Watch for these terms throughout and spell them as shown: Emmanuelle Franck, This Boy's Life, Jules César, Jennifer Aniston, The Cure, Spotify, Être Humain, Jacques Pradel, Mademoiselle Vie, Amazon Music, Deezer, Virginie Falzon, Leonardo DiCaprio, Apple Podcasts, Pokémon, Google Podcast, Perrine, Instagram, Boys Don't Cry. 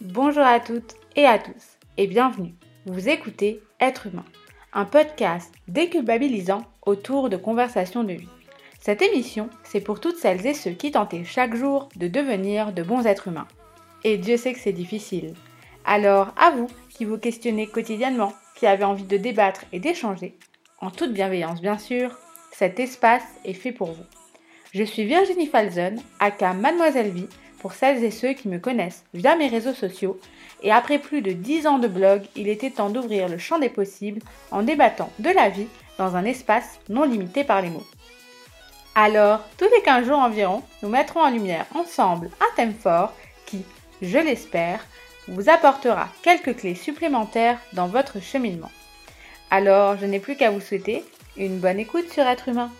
Bonjour à toutes et à tous et bienvenue. Vous écoutez Être Humain, un podcast déculpabilisant autour de conversations de vie. Cette émission, c'est pour toutes celles et ceux qui tentaient chaque jour de devenir de bons êtres humains. Et Dieu sait que c'est difficile. Alors à vous qui vous questionnez quotidiennement, qui avez envie de débattre et d'échanger, en toute bienveillance bien sûr, cet espace est fait pour vous. Je suis Virginie Falzon, aka Mademoiselle Vie, pour celles et ceux qui me connaissent via mes réseaux sociaux, et après plus de 10 ans de blog, il était temps d'ouvrir le champ des possibles en débattant de la vie dans un espace non limité par les mots. Alors, tous les 15 jours environ, nous mettrons en lumière ensemble un thème fort qui, je l'espère, vous apportera quelques clés supplémentaires dans votre cheminement. Alors, je n'ai plus qu'à vous souhaiter une bonne écoute sur Être Humain.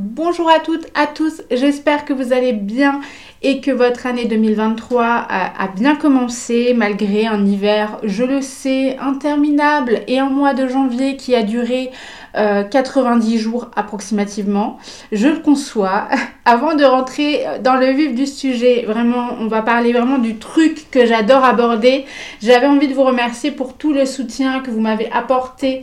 Bonjour à toutes, à tous, j'espère que vous allez bien et que votre année 2023 a bien commencé malgré un hiver, je le sais, interminable et un mois de janvier qui a duré 90 jours approximativement, je le conçois. Avant de rentrer dans le vif du sujet, vraiment, on va parler vraiment du truc que j'adore aborder. J'avais envie de vous remercier pour tout le soutien que vous m'avez apporté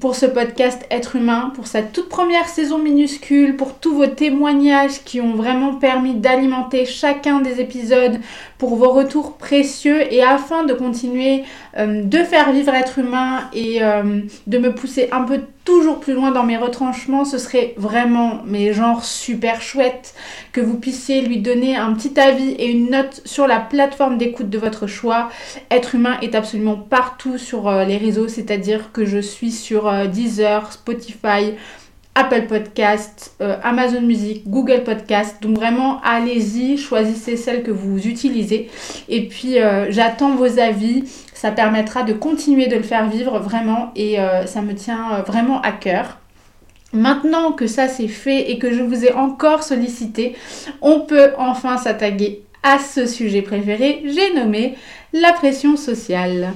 pour ce podcast Être Humain, pour sa toute première saison minuscule, pour tous vos témoignages qui ont vraiment permis d'alimenter chacun des épisodes, pour vos retours précieux et afin de continuer de faire vivre Être Humain et de me pousser un peu toujours plus loin dans mes retranchements. Ce serait vraiment, mais genre super chouette, que vous puissiez lui donner un petit avis et une note sur la plateforme d'écoute de votre choix. Être Humain est absolument partout sur les réseaux, c'est-à-dire que je suis sur Deezer, Spotify, Apple Podcasts, Amazon Music, Google Podcast. Donc vraiment, allez-y, choisissez celle que vous utilisez. Et puis, j'attends vos avis. Ça permettra de continuer de le faire vivre vraiment et ça me tient vraiment à cœur. Maintenant que ça c'est fait et que je vous ai encore sollicité, on peut enfin s'attaquer à ce sujet préféré. J'ai nommé la pression sociale.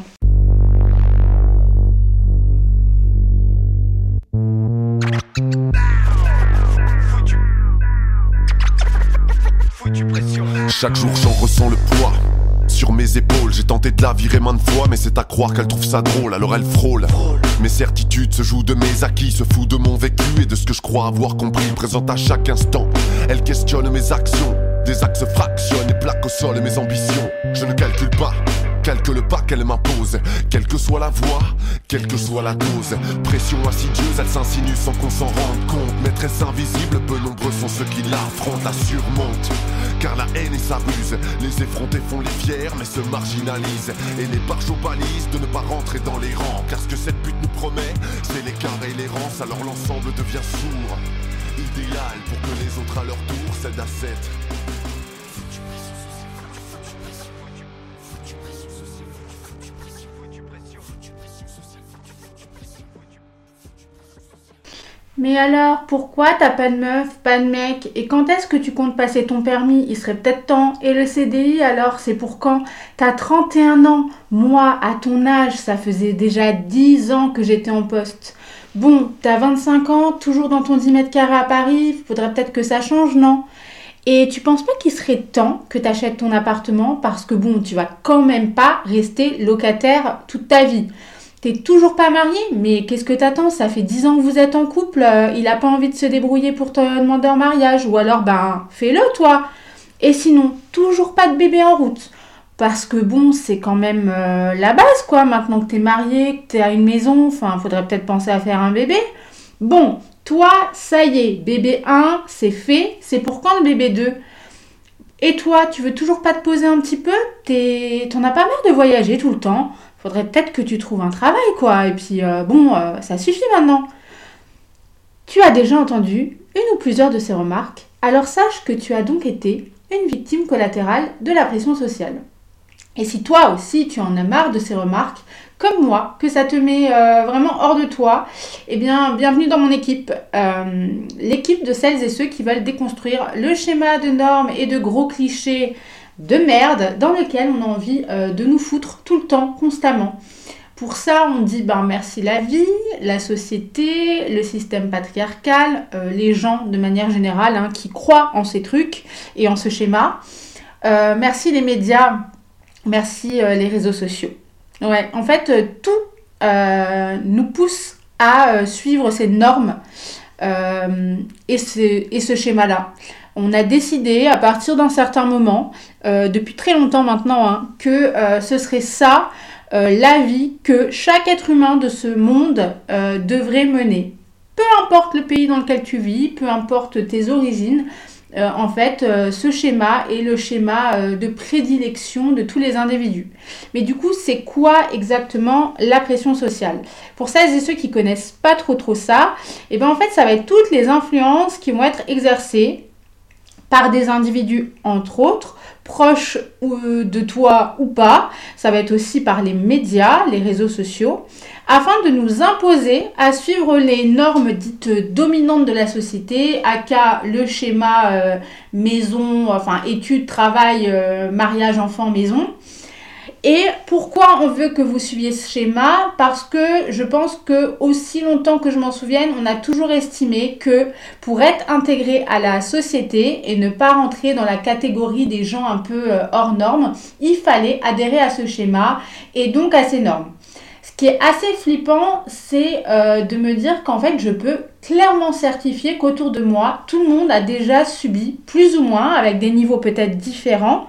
Chaque jour j'en ressens le poids sur mes épaules. J'ai tenté de la virer maintes fois, mais c'est à croire qu'elle trouve ça drôle, alors elle frôle. Mes certitudes se jouent de mes acquis, se foutent de mon vécu et de ce que je crois avoir compris. Présente à chaque instant, elle questionne mes actions. Des axes fractionnent et plaquent au sol mes ambitions. Je ne calcule pas, calque le pas qu'elle m'impose. Quelle que soit la voie, quelle que soit la dose. Pression insidieuse, elle s'insinue sans qu'on s'en rende compte. Maîtresse invisible, peu nombreux sont ceux qui l'affrontent, la surmontent. Car la haine et sa ruse, les effrontés font les fiers mais se marginalisent. Et les barjots balisent de ne pas rentrer dans les rangs. Car ce que cette pute nous promet, c'est l'écart et l'errance. Alors l'ensemble devient sourd, idéal pour que les autres à leur tour cèdent à cette. Mais alors, pourquoi t'as pas de meuf, pas de mec? Et quand est-ce que tu comptes passer ton permis? Il serait peut-être temps. Et le CDI alors, c'est pour quand? T'as 31 ans. Moi, à ton âge, ça faisait déjà 10 ans que j'étais en poste. Bon, t'as 25 ans, toujours dans ton 10 mètres carrés à Paris. Faudrait peut-être que ça change, non? Et tu penses pas qu'il serait temps que t'achètes ton appartement? Parce que bon, tu vas quand même pas rester locataire toute ta vie. T'es toujours pas marié, mais qu'est-ce que t'attends? Ça fait 10 ans que vous êtes en couple, il a pas envie de se débrouiller pour te demander en mariage, ou alors ben fais-le toi. Et sinon, toujours pas de bébé en route, parce que bon, c'est quand même la base quoi, maintenant que t'es marié, que t'as une maison, enfin faudrait peut-être penser à faire un bébé. Bon, toi, ça y est, bébé 1, c'est fait, c'est pour quand le bébé 2? Et toi, tu veux toujours pas te poser un petit peu? T'en as pas marre de voyager tout le temps? Faudrait peut-être que tu trouves un travail, quoi. Et puis, ça suffit maintenant. Tu as déjà entendu une ou plusieurs de ces remarques. Alors sache que tu as donc été une victime collatérale de la pression sociale. Et si toi aussi, tu en as marre de ces remarques, comme moi, que ça te met vraiment hors de toi, eh bien, bienvenue dans mon équipe. L'équipe de celles et ceux qui veulent déconstruire le schéma de normes et de gros clichés de merde dans lequel on a envie de nous foutre tout le temps, constamment. Pour ça, on dit ben, merci la vie, la société, le système patriarcal, les gens de manière générale hein, qui croient en ces trucs et en ce schéma. Merci les médias, merci les réseaux sociaux. Ouais, en fait, tout nous pousse à suivre ces normes et ce schéma-là. On a décidé à partir d'un certain moment, depuis très longtemps maintenant, hein, que ce serait ça... la vie que chaque être humain de ce monde devrait mener. Peu importe le pays dans lequel tu vis, peu importe tes origines, en fait, ce schéma est le schéma de prédilection de tous les individus. Mais du coup, c'est quoi exactement la pression sociale ? Pour celles et ceux qui connaissent pas trop ça, et ben en fait, ça va être toutes les influences qui vont être exercées par des individus, entre autres, proches de toi ou pas, ça va être aussi par les médias, les réseaux sociaux, afin de nous imposer à suivre les normes dites dominantes de la société, aka le schéma maison, enfin études, travail, mariage, enfant, maison. Et pourquoi on veut que vous suiviez ce schéma ? Parce que je pense que aussi longtemps que je m'en souvienne, on a toujours estimé que pour être intégré à la société et ne pas rentrer dans la catégorie des gens un peu hors normes, il fallait adhérer à ce schéma et donc à ces normes. Ce qui est assez flippant, c'est de me dire qu'en fait, je peux clairement certifier qu'autour de moi, tout le monde a déjà subi, plus ou moins, avec des niveaux peut-être différents,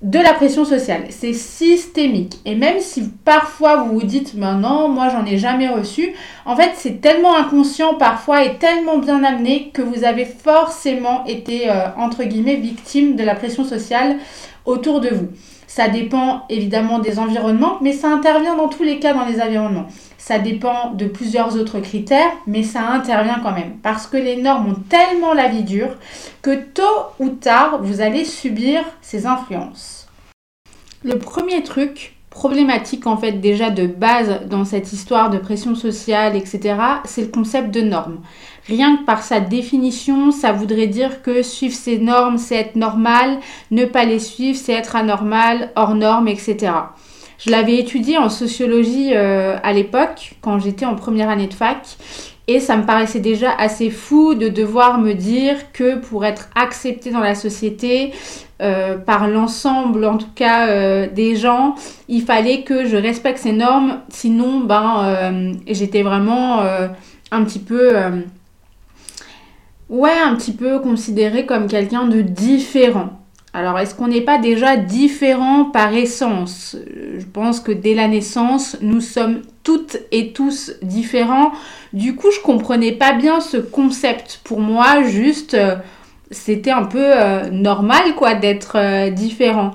de la pression sociale. C'est systémique. Et même si parfois vous vous dites « non, moi j'en ai jamais reçu », en fait c'est tellement inconscient parfois et tellement bien amené que vous avez forcément été entre guillemets victime de la pression sociale autour de vous. Ça dépend évidemment des environnements, mais ça intervient dans tous les cas dans les environnements. Ça dépend de plusieurs autres critères, mais ça intervient quand même. Parce que les normes ont tellement la vie dure que tôt ou tard, vous allez subir ces influences. Le premier truc problématique en fait déjà de base dans cette histoire de pression sociale, etc., c'est le concept de norme. Rien que par sa définition, ça voudrait dire que suivre ces normes, c'est être normal, ne pas les suivre, c'est être anormal, hors norme, etc. Je l'avais étudié en sociologie à l'époque, quand j'étais en première année de fac, et ça me paraissait déjà assez fou de devoir me dire que pour être accepté dans la société, par l'ensemble en tout cas des gens, il fallait que je respecte ces normes, sinon j'étais vraiment un petit peu... un petit peu considérée comme quelqu'un de différent. Alors, est-ce qu'on n'est pas déjà différent par essence ? Je pense que dès la naissance, nous sommes toutes et tous différents. Du coup, je comprenais pas bien ce concept. Pour moi, juste, c'était un peu normal quoi d'être différent.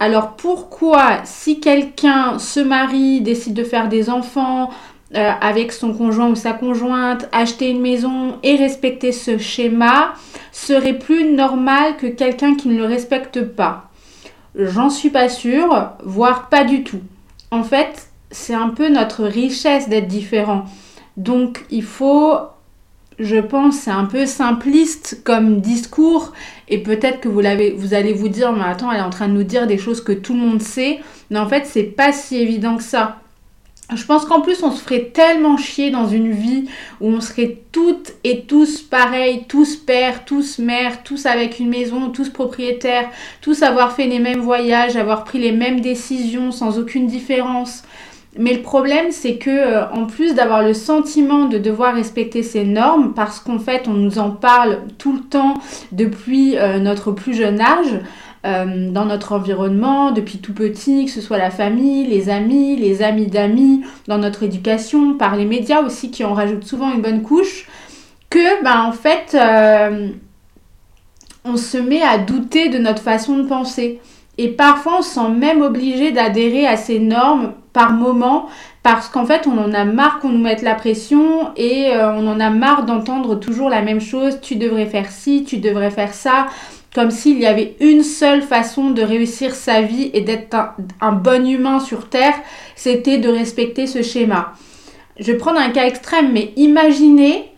Alors, pourquoi si quelqu'un se marie, décide de faire des enfants... avec son conjoint ou sa conjointe, acheter une maison et respecter ce schéma serait plus normal que quelqu'un qui ne le respecte pas? J'en suis pas sûre, voire pas du tout. En fait, c'est un peu notre richesse d'être différent. Donc, il faut, je pense, c'est un peu simpliste comme discours et peut-être que vous allez vous dire « mais attends, elle est en train de nous dire des choses que tout le monde sait ». Mais en fait, c'est pas si évident que ça. Je pense qu'en plus, on se ferait tellement chier dans une vie où on serait toutes et tous pareils, tous pères, tous mères, tous avec une maison, tous propriétaires, tous avoir fait les mêmes voyages, avoir pris les mêmes décisions sans aucune différence. Mais le problème, c'est que en plus d'avoir le sentiment de devoir respecter ces normes, parce qu'en fait, on nous en parle tout le temps depuis notre plus jeune âge, dans notre environnement, depuis tout petit, que ce soit la famille, les amis d'amis, dans notre éducation, par les médias aussi qui en rajoutent souvent une bonne couche, que en fait on se met à douter de notre façon de penser. Et parfois on se sent même obligé d'adhérer à ces normes par moment parce qu'en fait on en a marre qu'on nous mette la pression et on en a marre d'entendre toujours la même chose, tu devrais faire ci, tu devrais faire ça... Comme s'il y avait une seule façon de réussir sa vie et d'être un bon humain sur Terre, c'était de respecter ce schéma. Je vais prendre un cas extrême, mais imaginez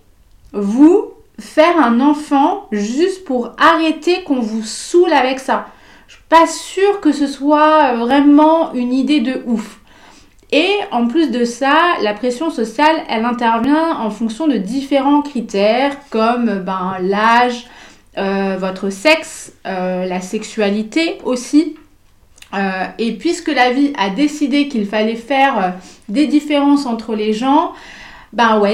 vous faire un enfant juste pour arrêter qu'on vous saoule avec ça. Je suis pas sûre que ce soit vraiment une idée de ouf. Et en plus de ça, la pression sociale, elle intervient en fonction de différents critères comme l'âge, votre sexe, la sexualité aussi. Et puisque la vie a décidé qu'il fallait faire des différences entre les gens,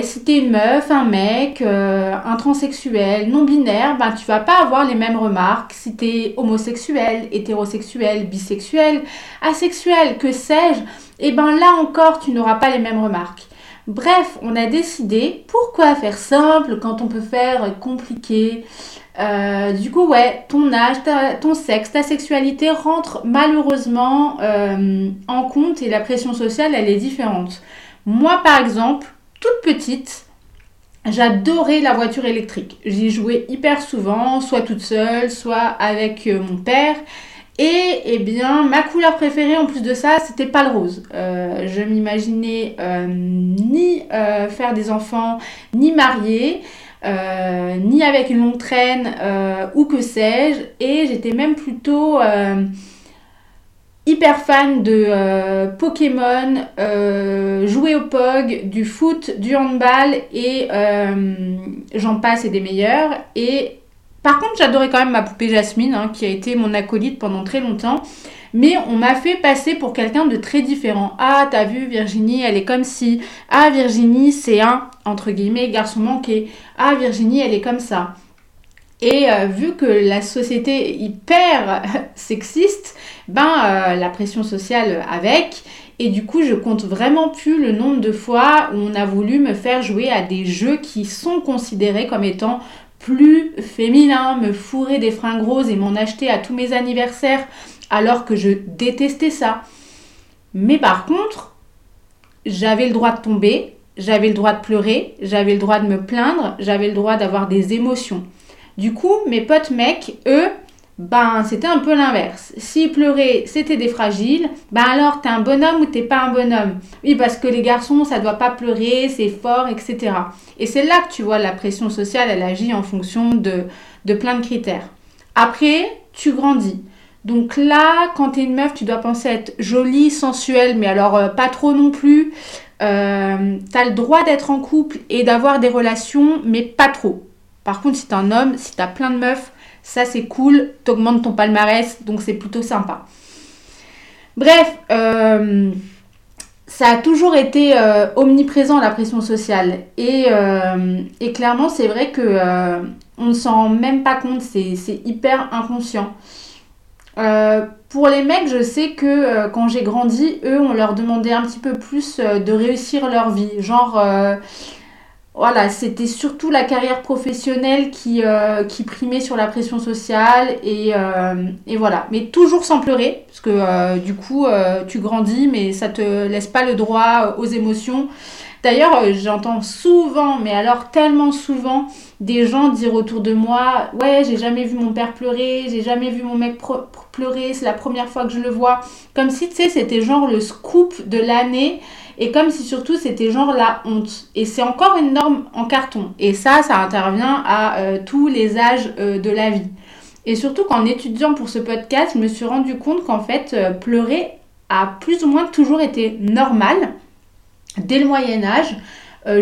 si t'es une meuf, un mec, un transsexuel, non-binaire, tu vas pas avoir les mêmes remarques si t'es homosexuel, hétérosexuel, bisexuel, asexuel, que sais-je, là encore tu n'auras pas les mêmes remarques. Bref, on a décidé, pourquoi faire simple quand on peut faire compliqué ? Ton âge, ton sexe, ta sexualité rentrent malheureusement en compte et la pression sociale, elle est différente. Moi, par exemple, toute petite, j'adorais la voiture électrique. J'y jouais hyper souvent, soit toute seule, soit avec mon père. Et ma couleur préférée en plus de ça, c'était pas le rose. Je m'imaginais ni faire des enfants, ni mariée. Ni avec une longue traîne ou que sais-je, et j'étais même plutôt hyper fan de Pokémon, jouer au POG, du foot, du handball et j'en passe et des meilleurs. Et par contre, j'adorais quand même ma poupée Jasmine qui a été mon acolyte pendant très longtemps, mais on m'a fait passer pour quelqu'un de très différent. Ah, t'as vu Virginie, elle est comme ci. Ah, Virginie, c'est un, entre guillemets, garçon manqué. Ah, Virginie, elle est comme ça. Et vu que la société est hyper sexiste, la pression sociale avec. Et du coup, je compte vraiment plus le nombre de fois où on a voulu me faire jouer à des jeux qui sont considérés comme étant plus féminins, me fourrer des fringues roses et m'en acheter à tous mes anniversaires, alors que je détestais ça. Mais par contre, j'avais le droit de tomber, j'avais le droit de pleurer, j'avais le droit de me plaindre, j'avais le droit d'avoir des émotions. Du coup, mes potes mecs, eux, c'était un peu l'inverse. S'ils pleuraient, c'était des fragiles. Alors, t'es un bonhomme ou t'es pas un bonhomme ? Oui, parce que les garçons, ça doit pas pleurer, c'est fort, etc. Et c'est là que tu vois la pression sociale, elle agit en fonction de plein de critères. Après, tu grandis. Donc là, quand t'es une meuf, tu dois penser à être jolie, sensuelle, mais alors pas trop non plus. T'as le droit d'être en couple et d'avoir des relations, mais pas trop. Par contre, si t'es un homme, si t'as plein de meufs, ça, c'est cool, t'augmentes ton palmarès, donc c'est plutôt sympa. Bref, ça a toujours été omniprésent, la pression sociale. Et clairement, c'est vrai que on ne s'en rend même pas compte, c'est hyper inconscient. Pour les mecs, je sais que quand j'ai grandi, eux, on leur demandait un petit peu plus de réussir leur vie. Genre... Voilà, c'était surtout la carrière professionnelle qui primait sur la pression sociale et voilà. Mais toujours sans pleurer, parce que du coup, tu grandis, mais ça te laisse pas le droit aux émotions. D'ailleurs, j'entends souvent, mais alors tellement souvent, des gens dire autour de moi « Ouais, j'ai jamais vu mon père pleurer, j'ai jamais vu mon mec pleurer, c'est la première fois que je le vois. » Comme si, tu sais, c'était genre le scoop de l'année. Et comme si surtout c'était genre la honte. Et c'est encore une norme en carton. Et ça intervient à tous les âges de la vie. Et surtout qu'en étudiant pour ce podcast, je me suis rendu compte qu'en fait, pleurer a plus ou moins toujours été normal. Dès le Moyen-Âge,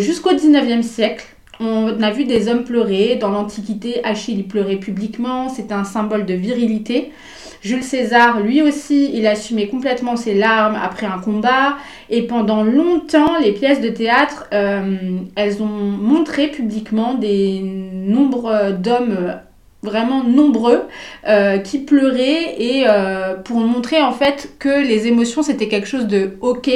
jusqu'au 19e siècle, on a vu des hommes pleurer. Dans l'Antiquité, Achille y pleurait publiquement. C'était un symbole de virilité. Jules César, lui aussi, il assumait complètement ses larmes après un combat. Et pendant longtemps, les pièces de théâtre, elles ont montré publiquement des nombres d'hommes vraiment nombreux qui pleuraient et pour montrer en fait que les émotions, c'était quelque chose de OK.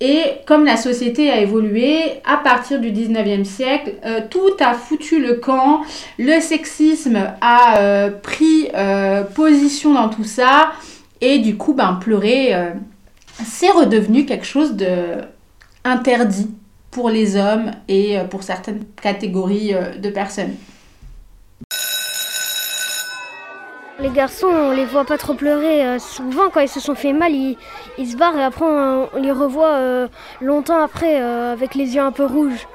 Et comme la société a évolué, à partir du 19e siècle, tout a foutu le camp, le sexisme a pris position dans tout ça, et du coup, pleurer, c'est redevenu quelque chose d'interdit pour les hommes et pour certaines catégories de personnes. Les garçons, on les voit pas trop pleurer. Souvent, quand ils se sont fait mal, ils se barrent et après, on les revoit longtemps après avec les yeux un peu rouges.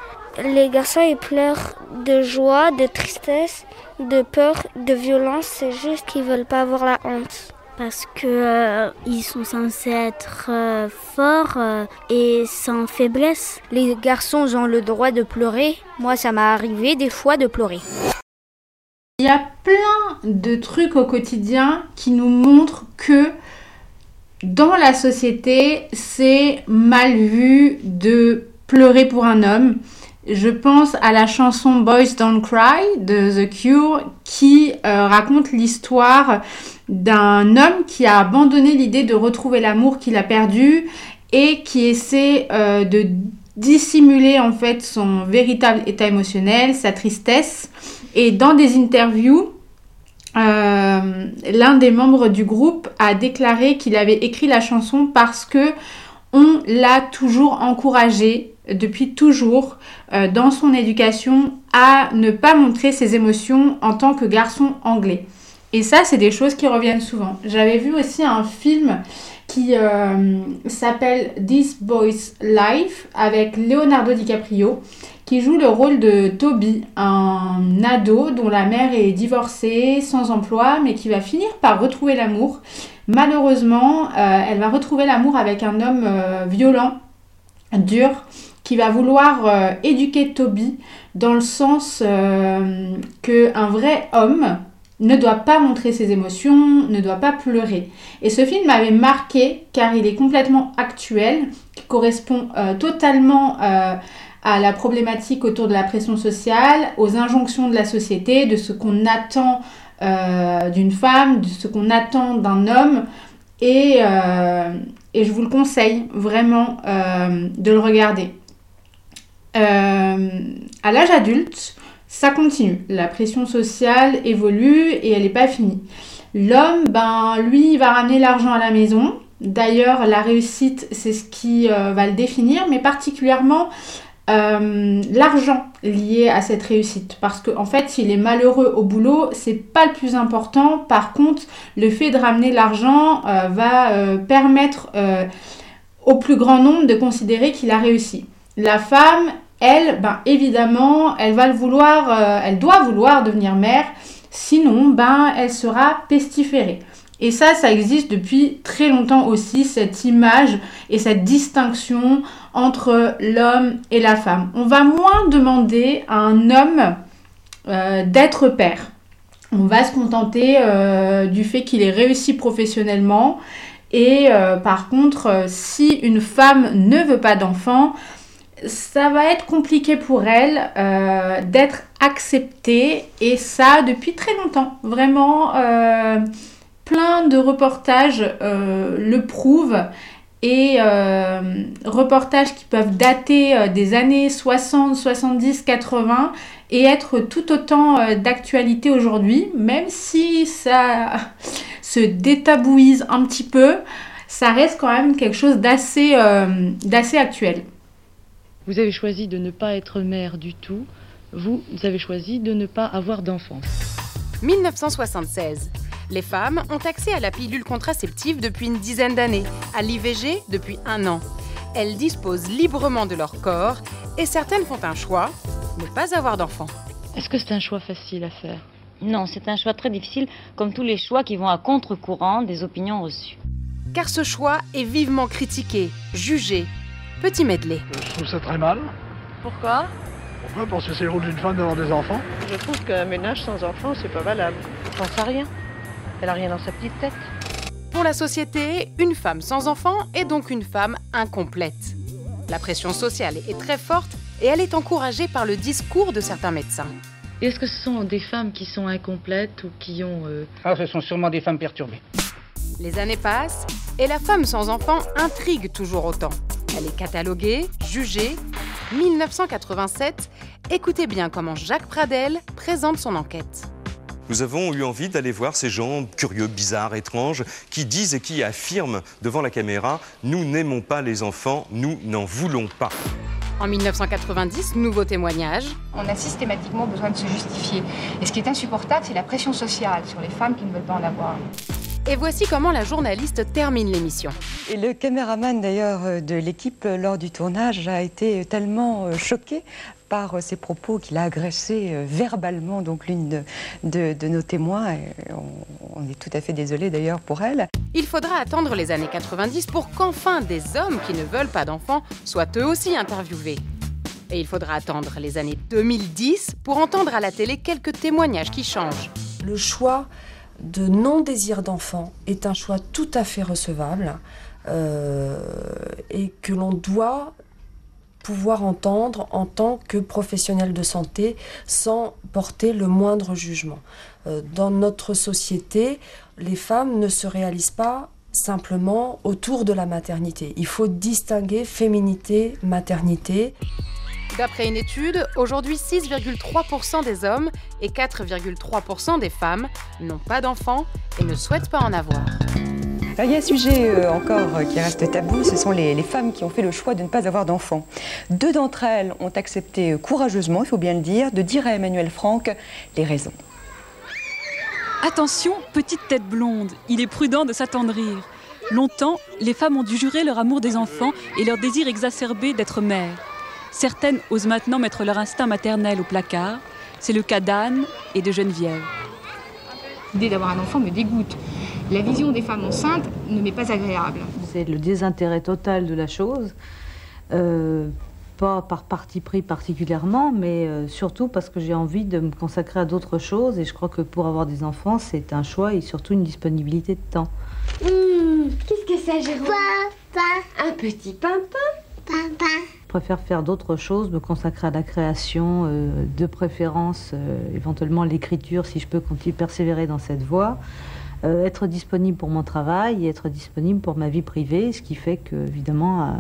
Les garçons, ils pleurent de joie, de tristesse, de peur, de violence. C'est juste qu'ils veulent pas avoir la honte. parce qu'ils sont censés être forts et sans faiblesse. Les garçons ont le droit de pleurer. Moi, ça m'est arrivé des fois de pleurer. Il y a plein de trucs au quotidien qui nous montrent que dans la société, c'est mal vu de pleurer pour un homme. Je pense à la chanson Boys Don't Cry de The Cure qui raconte l'histoire d'un homme qui a abandonné l'idée de retrouver l'amour qu'il a perdu et qui essaie de dissimuler en fait son véritable état émotionnel, sa tristesse. Et dans des interviews, l'un des membres du groupe a déclaré qu'il avait écrit la chanson parce que on l'a toujours encouragé depuis toujours dans son éducation à ne pas montrer ses émotions en tant que garçon anglais. Et ça, c'est des choses qui reviennent souvent. J'avais vu aussi un film qui s'appelle This Boy's Life avec Leonardo DiCaprio qui joue le rôle de Toby, un ado dont la mère est divorcée, sans emploi, mais qui va finir par retrouver l'amour. Malheureusement, elle va retrouver l'amour avec un homme violent, dur, qui va vouloir éduquer Toby dans le sens qu'un vrai homme ne doit pas montrer ses émotions, ne doit pas pleurer. Et ce film m'avait marqué car il est complètement actuel, qui correspond totalement à la problématique autour de la pression sociale, aux injonctions de la société, de ce qu'on attend d'une femme, de ce qu'on attend d'un homme. Et je vous le conseille vraiment de le regarder. À l'âge adulte, ça continue. La pression sociale évolue et elle n'est pas finie. L'homme, lui, il va ramener l'argent à la maison. D'ailleurs, la réussite, c'est ce qui va le définir, mais particulièrement l'argent lié à cette réussite. Parce qu'en fait, s'il est malheureux au boulot, c'est pas le plus important. Par contre, le fait de ramener l'argent va permettre au plus grand nombre de considérer qu'il a réussi. La femme, elle, évidemment, elle va le vouloir, elle doit vouloir devenir mère. Sinon, elle sera pestiférée. Et ça existe depuis très longtemps aussi, cette image et cette distinction entre l'homme et la femme. On va moins demander à un homme d'être père. On va se contenter du fait qu'il ait réussi professionnellement. Et par contre, si une femme ne veut pas d'enfant, ça va être compliqué pour elle d'être acceptée. Et ça, depuis très longtemps, vraiment... Plein de reportages le prouvent et reportages qui peuvent dater des années 60, 70, 80 et être tout autant d'actualité aujourd'hui, même si ça se détabouise un petit peu, ça reste quand même quelque chose d'assez actuel. Vous avez choisi de ne pas être mère du tout, vous avez choisi de ne pas avoir d'enfant. 1976. Les femmes ont accès à la pilule contraceptive depuis une dizaine d'années, à l'IVG depuis 1 an. Elles disposent librement de leur corps et certaines font un choix, ne pas avoir d'enfant. Est-ce que c'est un choix facile à faire ? Non, c'est un choix très difficile, comme tous les choix qui vont à contre-courant des opinions reçues. Car ce choix est vivement critiqué, jugé. Petit medley. Je trouve ça très mal. Pourquoi ? Pourquoi ? Parce que c'est le rôle d'une femme d'avoir des enfants. Je trouve qu'un ménage sans enfants, c'est pas valable. Je pense à rien. Elle a rien dans sa petite tête. Pour la société, une femme sans enfant est donc une femme incomplète. La pression sociale est très forte et elle est encouragée par le discours de certains médecins. Est-ce que ce sont des femmes qui sont incomplètes ou qui ont... ce sont sûrement des femmes perturbées. Les années passent et la femme sans enfant intrigue toujours autant. Elle est cataloguée, jugée. 1987, écoutez bien comment Jacques Pradel présente son enquête. Nous avons eu envie d'aller voir ces gens curieux, bizarres, étranges, qui disent et qui affirment devant la caméra « Nous n'aimons pas les enfants, nous n'en voulons pas ». En 1990, nouveau témoignage. On a systématiquement besoin de se justifier. Et ce qui est insupportable, c'est la pression sociale sur les femmes qui ne veulent pas en avoir. Et voici comment la journaliste termine l'émission. Et le caméraman d'ailleurs de l'équipe lors du tournage a été tellement choqué par ses propos qu'il a agressé verbalement donc l'une de nos témoins. Et on est tout à fait désolé d'ailleurs pour elle. Il faudra attendre les années 90 pour qu'enfin des hommes qui ne veulent pas d'enfants soient eux aussi interviewés. Et il faudra attendre les années 2010 pour entendre à la télé quelques témoignages qui changent. Le choix de non-désir d'enfant est un choix tout à fait recevable et que l'on doit pouvoir entendre en tant que professionnel de santé sans porter le moindre jugement. Dans notre société, les femmes ne se réalisent pas simplement autour de la maternité. Il faut distinguer féminité, maternité. D'après une étude, aujourd'hui 6,3% des hommes et 4,3% des femmes n'ont pas d'enfants et ne souhaitent pas en avoir. Il y a un sujet encore qui reste tabou, ce sont les femmes qui ont fait le choix de ne pas avoir d'enfants. Deux d'entre elles ont accepté courageusement, il faut bien le dire, de dire à Emmanuelle Franck les raisons. Attention, petite tête blonde, il est prudent de s'attendrir. Longtemps, les femmes ont dû jurer leur amour des enfants et leur désir exacerbé d'être mères. Certaines osent maintenant mettre leur instinct maternel au placard. C'est le cas d'Anne et de Geneviève. L'idée d'avoir un enfant me dégoûte. La vision des femmes enceintes ne m'est pas agréable. C'est le désintérêt total de la chose, pas par parti pris particulièrement, mais surtout parce que j'ai envie de me consacrer à d'autres choses, et je crois que pour avoir des enfants, c'est un choix et surtout une disponibilité de temps. Qu'est-ce que ça, Jérôme? Papa. Un petit pimpin. Papa. Je préfère faire d'autres choses, me consacrer à la création, de préférence éventuellement l'écriture si je peux continuer persévérer dans cette voie. Être disponible pour mon travail et être disponible pour ma vie privée, ce qui fait que, évidemment,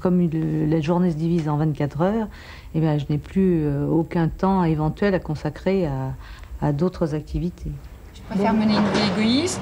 comme la journée se divise en 24 heures, eh bien, je n'ai plus aucun temps éventuel à consacrer à d'autres activités. Je préfère mener une vie égoïste,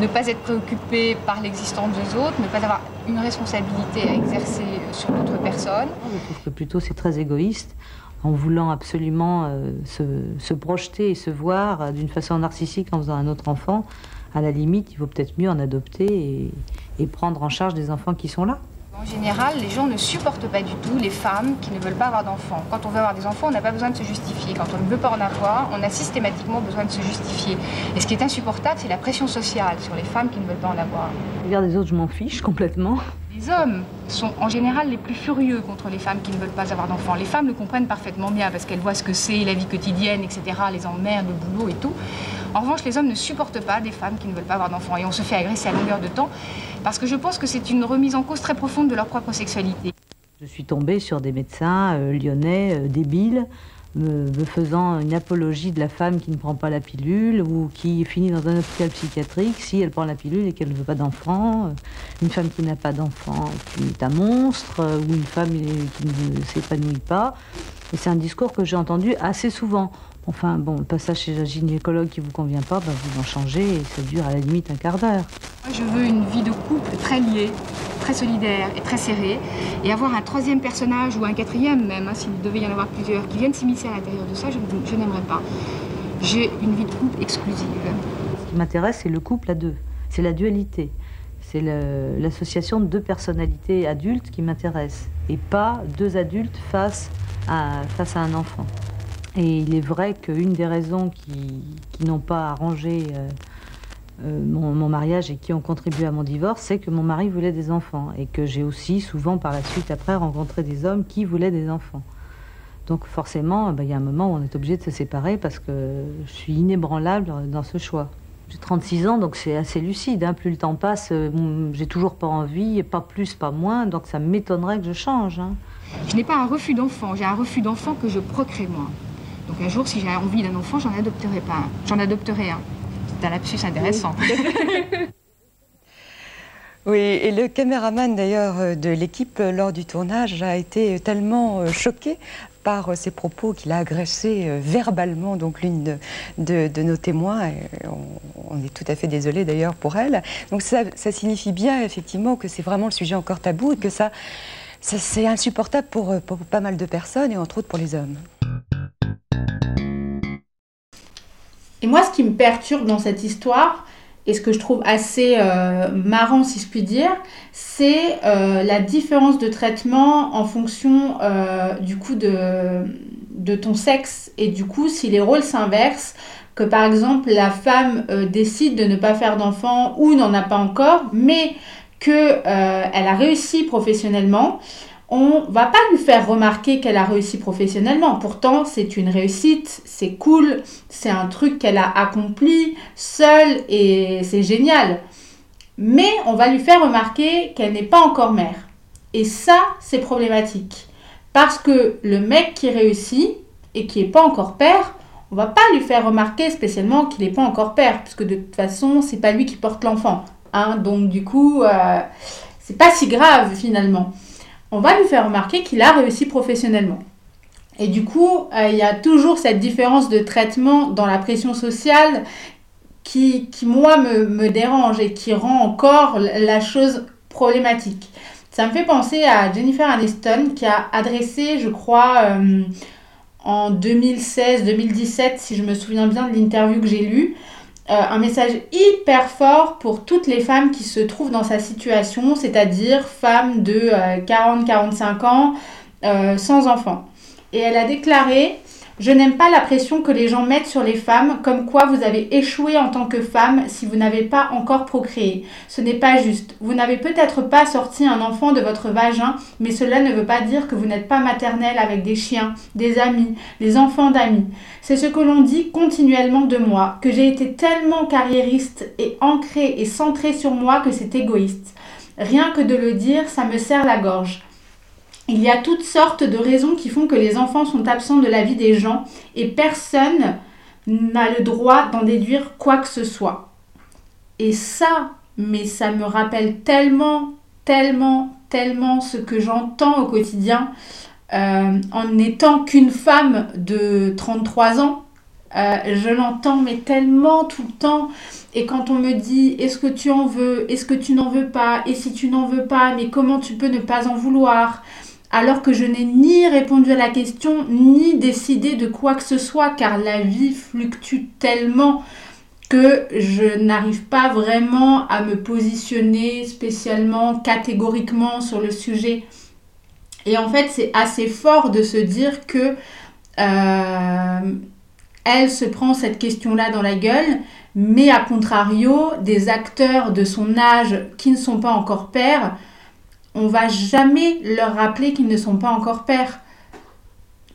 ne pas être préoccupée par l'existence des autres, ne pas avoir une responsabilité à exercer sur d'autres personnes. Je trouve que plutôt c'est très égoïste. En voulant absolument se projeter et se voir d'une façon narcissique en faisant un autre enfant, à la limite, il vaut peut-être mieux en adopter et prendre en charge des enfants qui sont là. En général, les gens ne supportent pas du tout les femmes qui ne veulent pas avoir d'enfants. Quand on veut avoir des enfants, on n'a pas besoin de se justifier. Quand on ne veut pas en avoir, on a systématiquement besoin de se justifier. Et ce qui est insupportable, c'est la pression sociale sur les femmes qui ne veulent pas en avoir. Le regard des autres, je m'en fiche complètement. Les hommes sont en général les plus furieux contre les femmes qui ne veulent pas avoir d'enfants. Les femmes le comprennent parfaitement bien parce qu'elles voient ce que c'est, la vie quotidienne, etc., les emmerdes, le boulot et tout. En revanche, les hommes ne supportent pas des femmes qui ne veulent pas avoir d'enfants et on se fait agresser à longueur de temps parce que je pense que c'est une remise en cause très profonde de leur propre sexualité. Je suis tombée sur des médecins lyonnais débiles me faisant une apologie de la femme qui ne prend pas la pilule ou qui finit dans un hôpital psychiatrique si elle prend la pilule et qu'elle ne veut pas d'enfant. Une femme qui n'a pas d'enfant qui est un monstre, ou une femme qui ne s'épanouit pas. Et c'est un discours que j'ai entendu assez souvent. Enfin bon, le passage chez la gynécologue qui ne vous convient pas, ben vous en changez et ça dure à la limite un quart d'heure. Moi, je veux une vie de couple très liée, très solidaire et très serrée, et avoir un troisième personnage ou un quatrième même, hein, s'il devait y en avoir plusieurs, qui viennent s'immiscer à l'intérieur de ça, je n'aimerais pas. J'ai une vie de couple exclusive. Ce qui m'intéresse, c'est le couple à deux, c'est la dualité. C'est l'association de deux personnalités adultes qui m'intéresse, et pas deux adultes face à un enfant. Et il est vrai qu'une des raisons qui n'ont pas arrangé mon mariage et qui ont contribué à mon divorce, c'est que mon mari voulait des enfants et que j'ai aussi souvent par la suite après rencontré des hommes qui voulaient des enfants. Donc forcément, il y a un moment où on est obligé de se séparer parce que je suis inébranlable dans ce choix. J'ai 36 ans, donc c'est assez lucide, hein. Plus le temps passe, j'ai toujours pas envie, pas plus, pas moins, donc ça m'étonnerait que je change. Hein. Je n'ai pas un refus d'enfant, j'ai un refus d'enfant que je procrée moi. Donc un jour, si j'ai envie d'un enfant, j'en adopterai pas. J'en adopterai un. C'est un lapsus intéressant. Oui. Oui, et le caméraman d'ailleurs de l'équipe lors du tournage a été tellement choqué par ses propos qu'il a agressé verbalement donc l'une de nos témoins. Et on est tout à fait désolé d'ailleurs pour elle. Donc ça signifie bien effectivement que c'est vraiment le sujet encore tabou et que ça c'est insupportable pour pas mal de personnes et entre autres pour les hommes. Et moi, ce qui me perturbe dans cette histoire, et ce que je trouve assez marrant, si je puis dire, c'est la différence de traitement en fonction du coup de ton sexe. Et du coup, si les rôles s'inversent, que par exemple la femme décide de ne pas faire d'enfant ou n'en a pas encore, mais qu'elle a réussi professionnellement, on va pas lui faire remarquer qu'elle a réussi professionnellement. Pourtant, c'est une réussite, c'est cool, c'est un truc qu'elle a accompli seule et c'est génial. Mais on va lui faire remarquer qu'elle n'est pas encore mère. Et ça, c'est problématique. Parce que le mec qui réussit et qui n'est pas encore père, on va pas lui faire remarquer spécialement qu'il n'est pas encore père. Puisque de toute façon, c'est pas lui qui porte l'enfant. Hein, donc du coup, c'est pas si grave finalement. On va lui faire remarquer qu'il a réussi professionnellement. Et du coup, il y a toujours cette différence de traitement dans la pression sociale qui moi, me dérange et qui rend encore la chose problématique. Ça me fait penser à Jennifer Aniston qui a adressé, je crois, en 2016-2017, si je me souviens bien de l'interview que j'ai lue, un message hyper fort pour toutes les femmes qui se trouvent dans sa situation, c'est-à-dire femmes de 40-45 ans sans enfants. Et elle a déclaré « Je n'aime pas la pression que les gens mettent sur les femmes, comme quoi vous avez échoué en tant que femme si vous n'avez pas encore procréé. Ce n'est pas juste. Vous n'avez peut-être pas sorti un enfant de votre vagin, mais cela ne veut pas dire que vous n'êtes pas maternelle avec des chiens, des amis, les enfants d'amis. C'est ce que l'on dit continuellement de moi, que j'ai été tellement carriériste et ancrée et centrée sur moi que c'est égoïste. Rien que de le dire, ça me serre la gorge. » Il y a toutes sortes de raisons qui font que les enfants sont absents de la vie des gens et personne n'a le droit d'en déduire quoi que ce soit. Et ça, mais ça me rappelle tellement ce que j'entends au quotidien en n'étant qu'une femme de 33 ans. Je l'entends mais tellement tout le temps et quand on me dit est-ce que tu en veux, est-ce que tu n'en veux pas et si tu n'en veux pas mais comment tu peux ne pas en vouloir ? Alors que je n'ai ni répondu à la question, ni décidé de quoi que ce soit, car la vie fluctue tellement que je n'arrive pas vraiment à me positionner spécialement, catégoriquement sur le sujet. Et en fait, c'est assez fort de se dire que elle se prend cette question-là dans la gueule, mais à contrario, des acteurs de son âge qui ne sont pas encore pères, on va jamais leur rappeler qu'ils ne sont pas encore pères.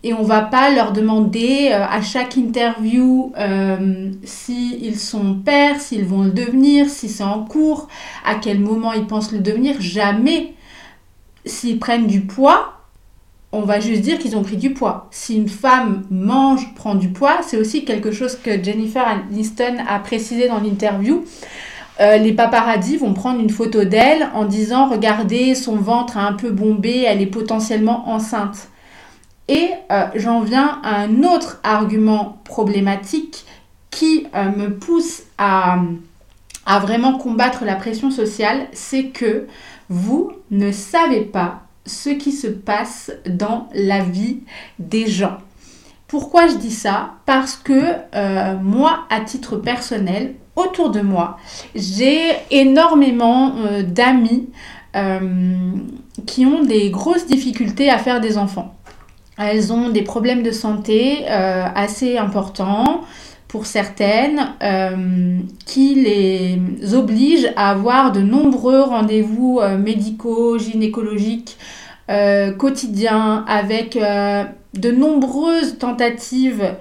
Et on va pas leur demander à chaque interview s'ils sont pères, s'ils vont le devenir, si c'est en cours, à quel moment ils pensent le devenir. Jamais. S'ils prennent du poids, on va juste dire qu'ils ont pris du poids. Si une femme mange, prend du poids, c'est aussi quelque chose que Jennifer Aniston a précisé dans l'interview. Les paparazzis vont prendre une photo d'elle en disant « Regardez, son ventre est un peu bombé, elle est potentiellement enceinte. » Et j'en viens à un autre argument problématique qui me pousse à vraiment combattre la pression sociale, c'est que vous ne savez pas ce qui se passe dans la vie des gens. Pourquoi je dis ça ? Parce que moi, à titre personnel, autour de moi, j'ai énormément d'amis qui ont des grosses difficultés à faire des enfants. Elles ont des problèmes de santé assez importants pour certaines, qui les obligent à avoir de nombreux rendez-vous médicaux, gynécologiques, quotidiens, avec de nombreuses tentatives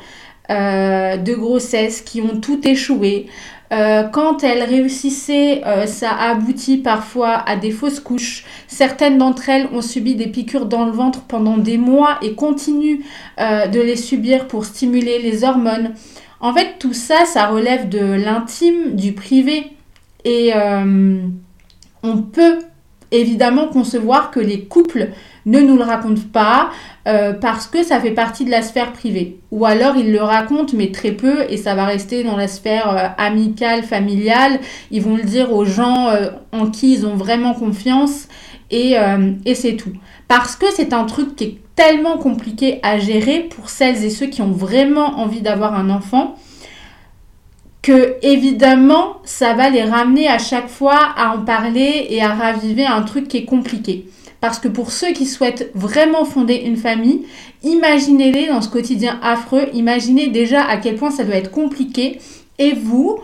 de grossesse qui ont toutes échoué. Quand elles réussissaient, ça aboutit parfois à des fausses couches. Certaines d'entre elles ont subi des piqûres dans le ventre pendant des mois et continuent de les subir pour stimuler les hormones. En fait, tout ça, ça relève de l'intime, du privé. Et on peut évidemment concevoir que les couples ne nous le racontent pas parce que ça fait partie de la sphère privée. Ou alors ils le racontent mais très peu et ça va rester dans la sphère amicale, familiale. Ils vont le dire aux gens en qui ils ont vraiment confiance et c'est tout. Parce que c'est un truc qui est tellement compliqué à gérer pour celles et ceux qui ont vraiment envie d'avoir un enfant que évidemment ça va les ramener à chaque fois à en parler et à raviver un truc qui est compliqué. Parce que pour ceux qui souhaitent vraiment fonder une famille, imaginez-les dans ce quotidien affreux, imaginez déjà à quel point ça doit être compliqué. Et vous,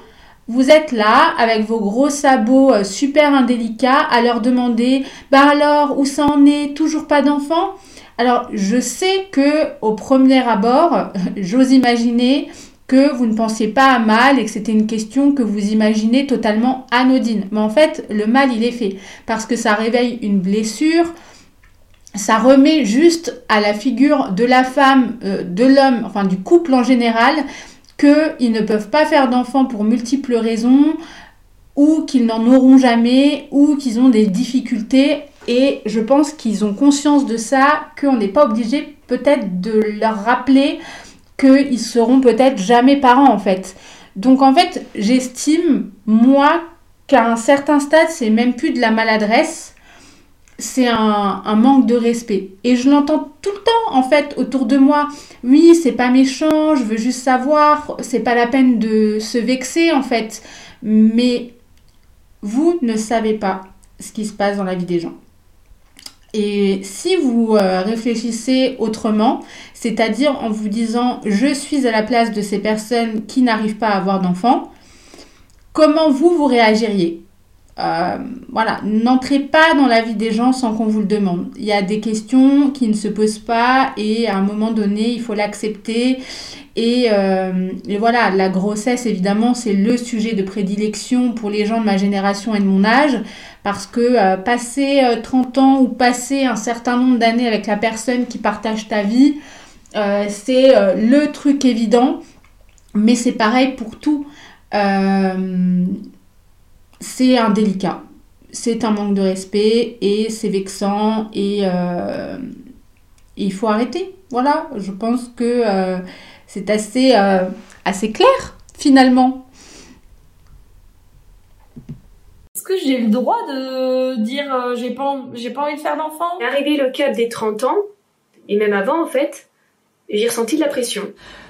vous êtes là avec vos gros sabots super indélicats à leur demander « Bah alors, où ça en est? Toujours pas d'enfant ?» Alors, je sais que au premier abord, j'ose imaginer que vous ne pensiez pas à mal et que c'était une question que vous imaginez totalement anodine. Mais en fait, le mal, il est fait parce que ça réveille une blessure, ça remet juste à la figure de la femme, de l'homme, enfin du couple en général, qu'ils ne peuvent pas faire d'enfants pour multiples raisons ou qu'ils n'en auront jamais ou qu'ils ont des difficultés. Et je pense qu'ils ont conscience de ça, qu'on n'est pas obligé peut-être de leur rappeler qu'ils seront peut-être jamais parents en fait. Donc en fait, j'estime, moi, qu'à un certain stade, c'est même plus de la maladresse, c'est un manque de respect. Et je l'entends tout le temps en fait autour de moi. Oui, c'est pas méchant, je veux juste savoir, c'est pas la peine de se vexer en fait. Mais vous ne savez pas ce qui se passe dans la vie des gens. Et si vous réfléchissez autrement, c'est-à-dire en vous disant « je suis à la place de ces personnes qui n'arrivent pas à avoir d'enfants », comment vous réagiriez ? Voilà, n'entrez pas dans la vie des gens sans qu'on vous le demande. Il y a des questions qui ne se posent pas et à un moment donné, il faut l'accepter. Et voilà, la grossesse, évidemment, c'est le sujet de prédilection pour les gens de ma génération et de mon âge. Parce que passer 30 ans ou passer un certain nombre d'années avec la personne qui partage ta vie, c'est le truc évident. Mais c'est pareil pour tout. C'est indélicat, c'est un manque de respect et c'est vexant et il faut arrêter. Voilà, je pense que c'est assez clair finalement. Est-ce que j'ai le droit de dire j'ai pas envie de faire d'enfant ? Arrivé le cap des 30 ans, et même avant en fait, j'ai ressenti de la pression.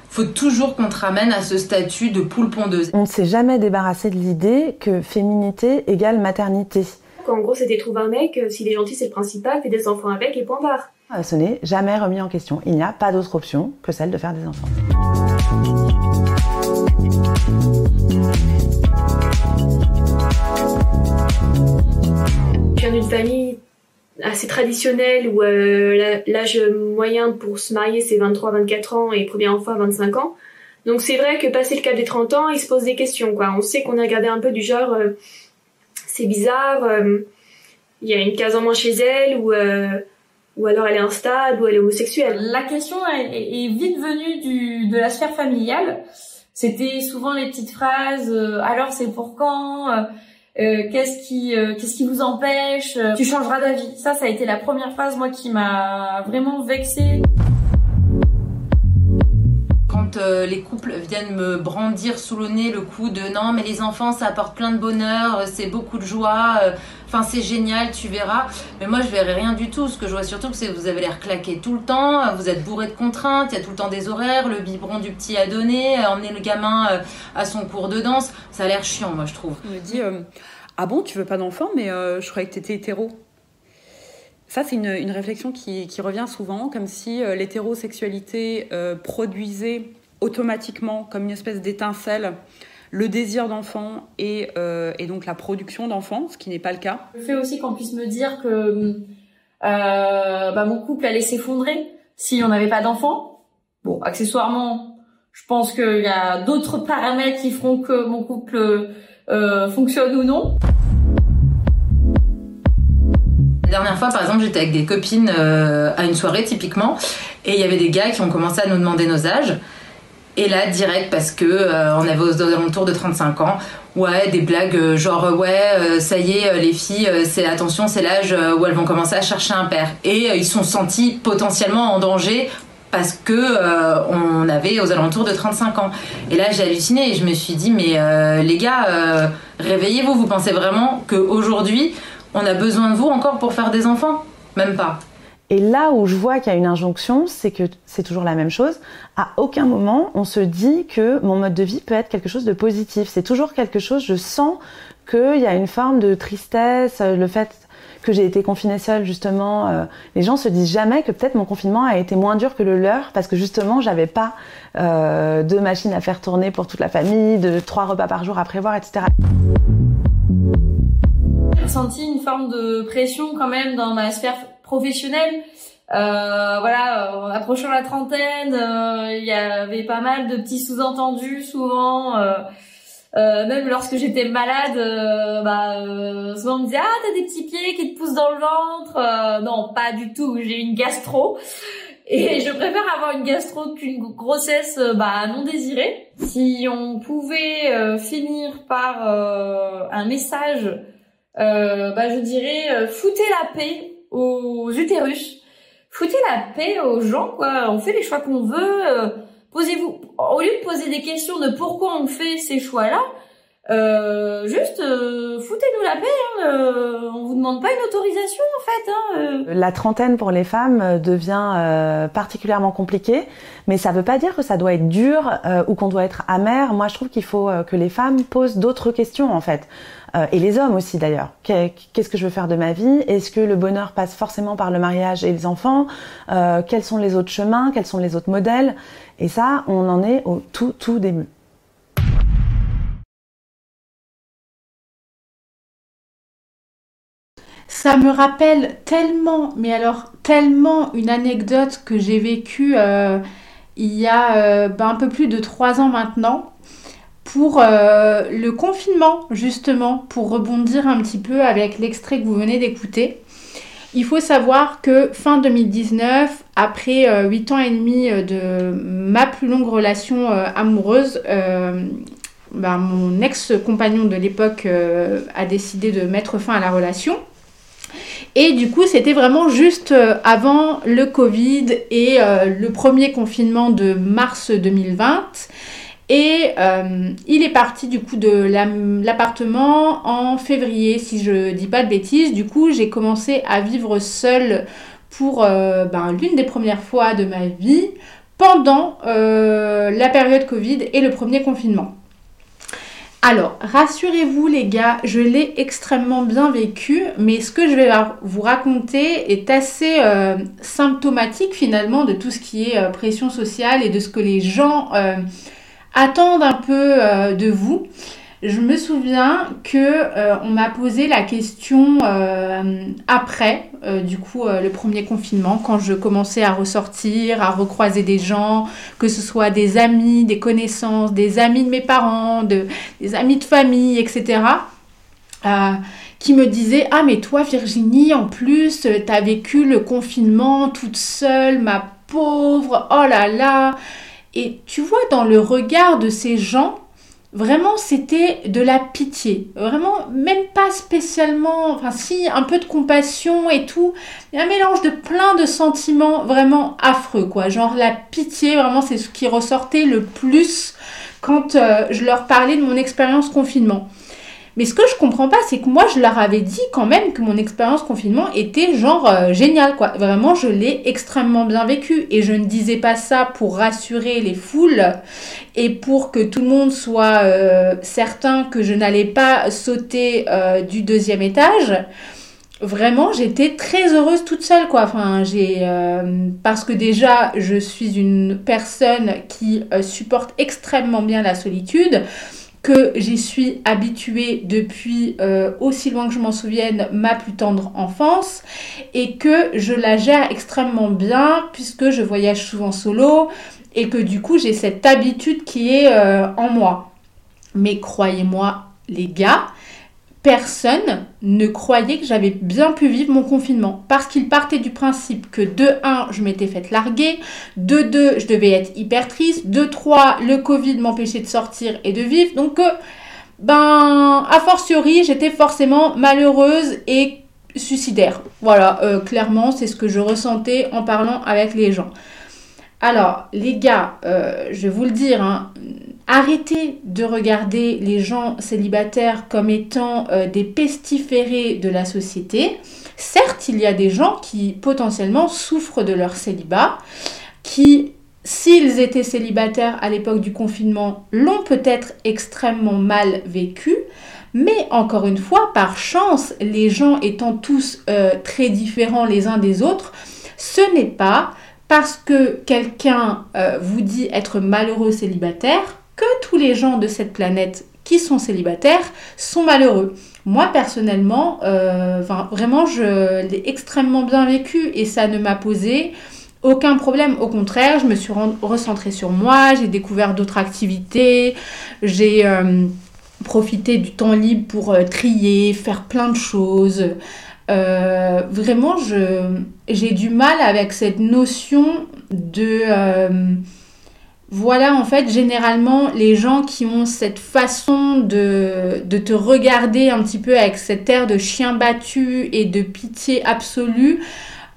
Faut toujours qu'on te ramène à ce statut de poule pondeuse. On ne s'est jamais débarrassé de l'idée que féminité égale maternité. En gros, c'était trouver un mec, s'il est gentil, c'est le principal, fais des enfants avec et point barre. Ce n'est jamais remis en question. Il n'y a pas d'autre option que celle de faire des enfants. Je viens d'une famille assez traditionnelle où l'âge moyen pour se marier c'est 23-24 ans et premier enfant 25 ans. Donc c'est vrai que passer le cap des 30 ans, il se pose des questions quoi. On sait qu'on est regardé un peu du genre c'est bizarre, il y a une case en moins chez elle ou alors elle est instable ou elle est homosexuelle. La question est vite venue de la sphère familiale. C'était souvent les petites phrases alors c'est pour quand qu'est-ce qui vous empêche ? Tu changeras d'avis. Ça a été la première phrase, moi, qui m'a vraiment vexée. Quand les couples viennent me brandir sous le nez le coup de « Non, mais les enfants, ça apporte plein de bonheur, c'est beaucoup de joie, enfin, c'est génial, tu verras. » Mais moi, je verrai rien du tout. Ce que je vois surtout, c'est que vous avez l'air claqué tout le temps, vous êtes bourré de contraintes, il y a tout le temps des horaires, le biberon du petit à donner, emmener le gamin à son cours de danse. Ça a l'air chiant, moi, je trouve. On me dit « Ah bon, tu veux pas d'enfant, mais je croyais que t'étais hétéro. » Ça, c'est une réflexion qui revient souvent, comme si l'hétérosexualité produisait automatiquement, comme une espèce d'étincelle, le désir d'enfant et donc la production d'enfant, ce qui n'est pas le cas. Le fait aussi qu'on puisse me dire que mon couple allait s'effondrer si on n'avait pas d'enfant. Bon, accessoirement, je pense qu'il y a d'autres paramètres qui feront que mon couple fonctionne ou non. La dernière fois, par exemple, j'étais avec des copines à une soirée, typiquement, et il y avait des gars qui ont commencé à nous demander nos âges. Et là, direct, parce qu'on avait aux alentours de 35 ans, ouais, des blagues genre, ouais, ça y est, les filles, c'est l'âge où elles vont commencer à chercher un père. Et ils se sont sentis potentiellement en danger parce qu'on avait aux alentours de 35 ans. Et là, j'ai halluciné et je me suis dit, mais les gars, réveillez-vous, vous pensez vraiment qu'aujourd'hui, on a besoin de vous encore pour faire des enfants ? Même pas. Et là où je vois qu'il y a une injonction, c'est que c'est toujours la même chose. À aucun moment, on se dit que mon mode de vie peut être quelque chose de positif. C'est toujours quelque chose, je sens qu'il y a une forme de tristesse, le fait que j'ai été confinée seule, justement. Les gens se disent jamais que peut-être mon confinement a été moins dur que le leur, parce que justement, j'avais pas de machine à faire tourner pour toute la famille, de 3 repas par jour à prévoir, etc. J'ai senti une forme de pression quand même dans ma sphère professionnelle, approchant la trentaine, il y avait pas mal de petits sous-entendus souvent, même lorsque j'étais malade, souvent on me disait « Ah, t'as des petits pieds qui te poussent dans le ventre ». Non, pas du tout, j'ai une gastro. Et je préfère avoir une gastro qu'une grossesse non désirée. Si on pouvait finir par un message, je dirais « Foutez la paix aux utérus, foutez la paix aux gens, quoi. On fait les choix qu'on veut, posez-vous, au lieu de poser des questions de pourquoi on fait ces choix-là, foutez-nous la paix, on vous demande pas une autorisation en fait. La trentaine pour les femmes devient particulièrement compliquée, mais ça veut pas dire que ça doit être dur ou qu'on doit être amer. Moi je trouve qu'il faut que les femmes posent d'autres questions en fait, et les hommes aussi d'ailleurs. Qu'est-ce que je veux faire de ma vie? Est-ce que le bonheur passe forcément par le mariage et les enfants? Quels sont les autres chemins? Quels sont les autres modèles? Et ça, on en est au tout début. Ça me rappelle tellement, mais alors tellement une anecdote que j'ai vécue il y a un peu plus de 3 ans maintenant pour le confinement, justement, pour rebondir un petit peu avec l'extrait que vous venez d'écouter. Il faut savoir que fin 2019, après 8 ans et demi de ma plus longue relation amoureuse, mon ex-compagnon de l'époque a décidé de mettre fin à la relation. Et du coup, c'était vraiment juste avant le Covid et le premier confinement de mars 2020. Et il est parti du coup de l'appartement en février, si je dis pas de bêtises. Du coup, j'ai commencé à vivre seule pour l'une des premières fois de ma vie pendant la période Covid et le premier confinement. Alors, rassurez-vous les gars, je l'ai extrêmement bien vécu, mais ce que je vais vous raconter est assez symptomatique finalement de tout ce qui est pression sociale et de ce que les gens attendent un peu de vous. Je me souviens que on m'a posé la question après, le premier confinement, quand je commençais à ressortir, à recroiser des gens, que ce soit des amis, des connaissances, des amis de mes parents, des amis de famille, etc., qui me disaient « Ah mais toi Virginie, en plus, t'as vécu le confinement toute seule, ma pauvre, oh là là !» Et tu vois, dans le regard de ces gens, vraiment, c'était de la pitié. Vraiment, même pas spécialement... Enfin, si, un peu de compassion et tout. Un mélange de plein de sentiments vraiment affreux, quoi. Genre, la pitié, vraiment, c'est ce qui ressortait le plus quand je leur parlais de mon expérience confinement. Mais ce que je comprends pas, c'est que moi, je leur avais dit quand même que mon expérience confinement était genre géniale, quoi. Vraiment, je l'ai extrêmement bien vécu. Et je ne disais pas ça pour rassurer les foules et pour que tout le monde soit certain que je n'allais pas sauter du 2e étage. Vraiment, j'étais très heureuse toute seule, quoi. Enfin, parce que déjà, je suis une personne qui supporte extrêmement bien la solitude, que j'y suis habituée depuis aussi loin que je m'en souvienne, ma plus tendre enfance, et que je la gère extrêmement bien puisque je voyage souvent solo et que du coup j'ai cette habitude qui est en moi. Mais croyez-moi les gars, personne ne croyait que j'avais bien pu vivre mon confinement parce qu'il partait du principe que de 1, je m'étais faite larguer, de 2, je devais être hyper triste, de 3, le Covid m'empêchait de sortir et de vivre. Donc, a fortiori, j'étais forcément malheureuse et suicidaire. Voilà, clairement, c'est ce que je ressentais en parlant avec les gens. Alors, les gars, je vais vous le dire, hein, Arrêtez de regarder les gens célibataires comme étant des pestiférés de la société. Certes, il y a des gens qui potentiellement souffrent de leur célibat, qui, s'ils étaient célibataires à l'époque du confinement, l'ont peut-être extrêmement mal vécu. Mais encore une fois, par chance, les gens étant tous très différents les uns des autres, ce n'est pas parce que quelqu'un vous dit être malheureux célibataire que tous les gens de cette planète qui sont célibataires sont malheureux. Moi, personnellement, vraiment, je l'ai extrêmement bien vécu et ça ne m'a posé aucun problème. Au contraire, je me suis recentrée sur moi, j'ai découvert d'autres activités, j'ai profité du temps libre pour trier, faire plein de choses. Vraiment, j'ai du mal avec cette notion de... Voilà, en fait, généralement, les gens qui ont cette façon de te regarder un petit peu avec cet air de chien battu et de pitié absolue,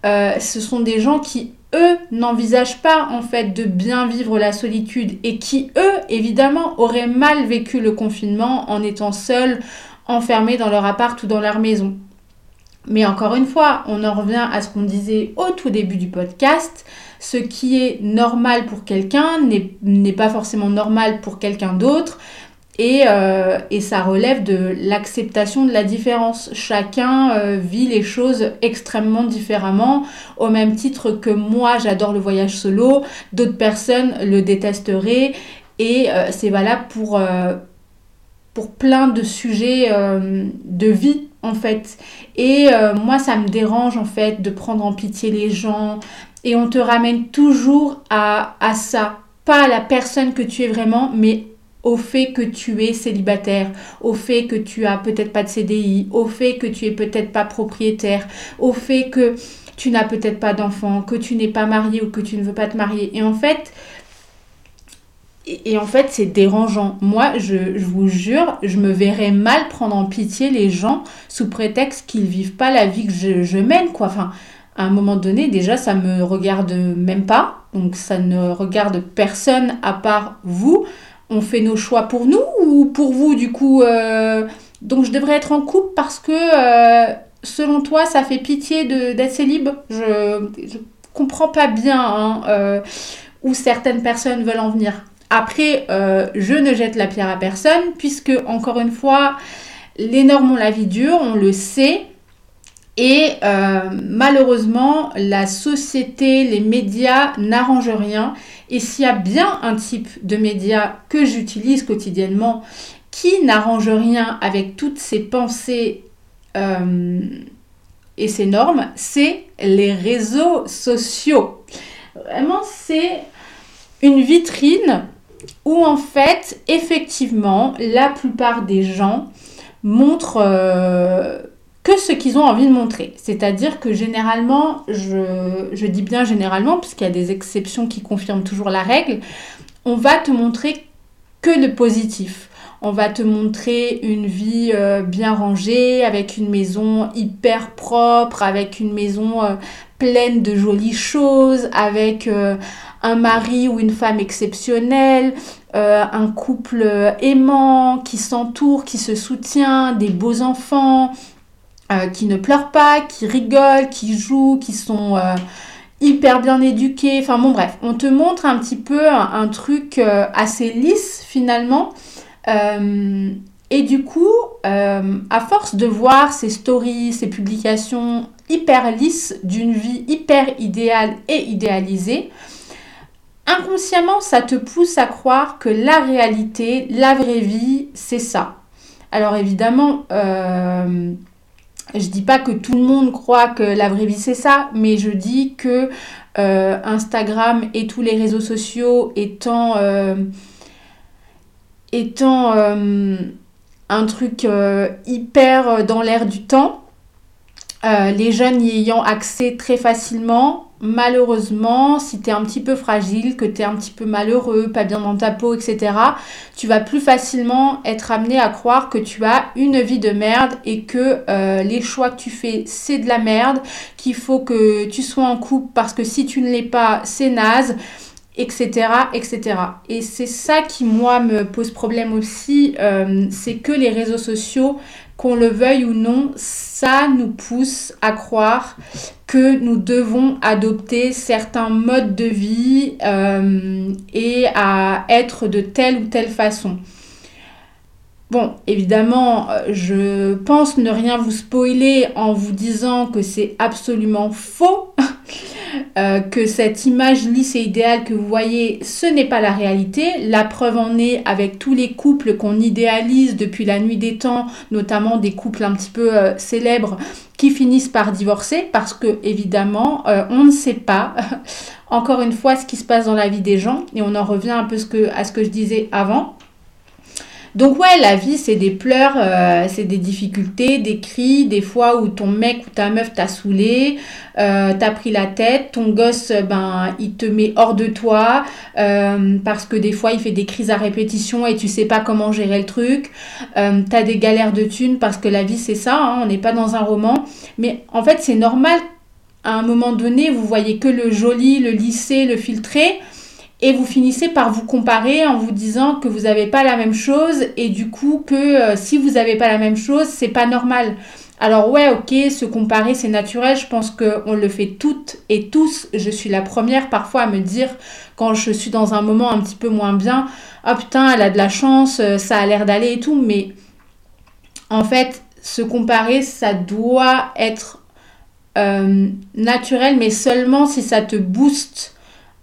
ce sont des gens qui, eux, n'envisagent pas, en fait, de bien vivre la solitude et qui, eux, évidemment, auraient mal vécu le confinement en étant seuls, enfermés dans leur appart ou dans leur maison. Mais encore une fois, on en revient à ce qu'on disait au tout début du podcast. Ce qui est normal pour quelqu'un n'est pas forcément normal pour quelqu'un d'autre. Et ça relève de l'acceptation de la différence. Chacun vit les choses extrêmement différemment. Au même titre que moi, j'adore le voyage solo. D'autres personnes le détesteraient. Et c'est valable pour plein de sujets de vie, en fait. Et moi, ça me dérange, en fait, de prendre en pitié les gens. Et on te ramène toujours à ça. Pas à la personne que tu es vraiment, mais au fait que tu es célibataire, au fait que tu as peut-être pas de CDI, au fait que tu es peut-être pas propriétaire, au fait que tu n'as peut-être pas d'enfant, que tu n'es pas marié ou que tu ne veux pas te marier. Et en fait, c'est dérangeant. Moi, je vous jure, je me verrais mal prendre en pitié les gens sous prétexte qu'ils vivent pas la vie que je mène, quoi. Enfin, à un moment donné, déjà, ça me regarde même pas. Donc, ça ne regarde personne à part vous. On fait nos choix pour nous ou pour vous, du coup. Donc, je devrais être en couple parce que, selon toi, ça fait pitié d'être célib. Je comprends pas bien où certaines personnes veulent en venir. Après, je ne jette la pierre à personne puisque, encore une fois, les normes ont la vie dure, on le sait. Et malheureusement, la société, les médias n'arrangent rien. Et s'il y a bien un type de média que j'utilise quotidiennement qui n'arrange rien avec toutes ces pensées et ces normes, c'est les réseaux sociaux. Vraiment, c'est une vitrine où en fait, effectivement, la plupart des gens montrent que ce qu'ils ont envie de montrer. C'est-à-dire que généralement, je dis bien généralement, puisqu'il y a des exceptions qui confirment toujours la règle, on va te montrer que le positif. On va te montrer une vie bien rangée, avec une maison hyper propre, avec une maison pleine de jolies choses, avec un mari ou une femme exceptionnelle, un couple aimant qui s'entoure, qui se soutient, des beaux enfants, qui ne pleurent pas, qui rigolent, qui jouent, qui sont hyper bien éduqués. Enfin bon bref, on te montre un petit peu un truc assez lisse finalement. Et du coup, à force de voir ces stories, ces publications hyper lisses d'une vie hyper idéale et idéalisée, inconsciemment, ça te pousse à croire que la réalité, la vraie vie, c'est ça. Alors évidemment, je dis pas que tout le monde croit que la vraie vie c'est ça, mais je dis que Instagram et tous les réseaux sociaux étant un truc hyper dans l'air du temps, les jeunes y ayant accès très facilement, malheureusement, si t'es un petit peu fragile, que t'es un petit peu malheureux, pas bien dans ta peau, etc., tu vas plus facilement être amené à croire que tu as une vie de merde et que les choix que tu fais, c'est de la merde, qu'il faut que tu sois en couple parce que si tu ne l'es pas, c'est naze. etc., etc. Et c'est ça qui, moi, me pose problème aussi, c'est que les réseaux sociaux, qu'on le veuille ou non, ça nous pousse à croire que nous devons adopter certains modes de vie et à être de telle ou telle façon. Bon, évidemment, je pense ne rien vous spoiler en vous disant que c'est absolument faux, que cette image lisse et idéale que vous voyez, ce n'est pas la réalité. La preuve en est avec tous les couples qu'on idéalise depuis la nuit des temps, notamment des couples un petit peu célèbres qui finissent par divorcer parce que, évidemment, on ne sait pas, encore une fois, ce qui se passe dans la vie des gens. Et on en revient un peu à ce que je disais avant. Donc ouais, la vie, c'est des pleurs, c'est des difficultés, des cris, des fois où ton mec ou ta meuf t'a saoulé, t'as pris la tête, ton gosse, ben, il te met hors de toi parce que des fois, il fait des crises à répétition et tu sais pas comment gérer le truc. T'as des galères de thunes parce que la vie, c'est ça, hein, on n'est pas dans un roman. Mais en fait, c'est normal. À un moment donné, vous voyez que le joli, le lissé, le filtré. Et vous finissez par vous comparer en vous disant que vous n'avez pas la même chose et du coup que si vous n'avez pas la même chose, c'est pas normal. Alors ouais, ok, se comparer c'est naturel, je pense qu'on le fait toutes et tous. Je suis la première parfois à me dire quand je suis dans un moment un petit peu moins bien, « Ah putain, elle a de la chance, ça a l'air d'aller et tout ». Mais en fait, se comparer, ça doit être naturel, mais seulement si ça te booste.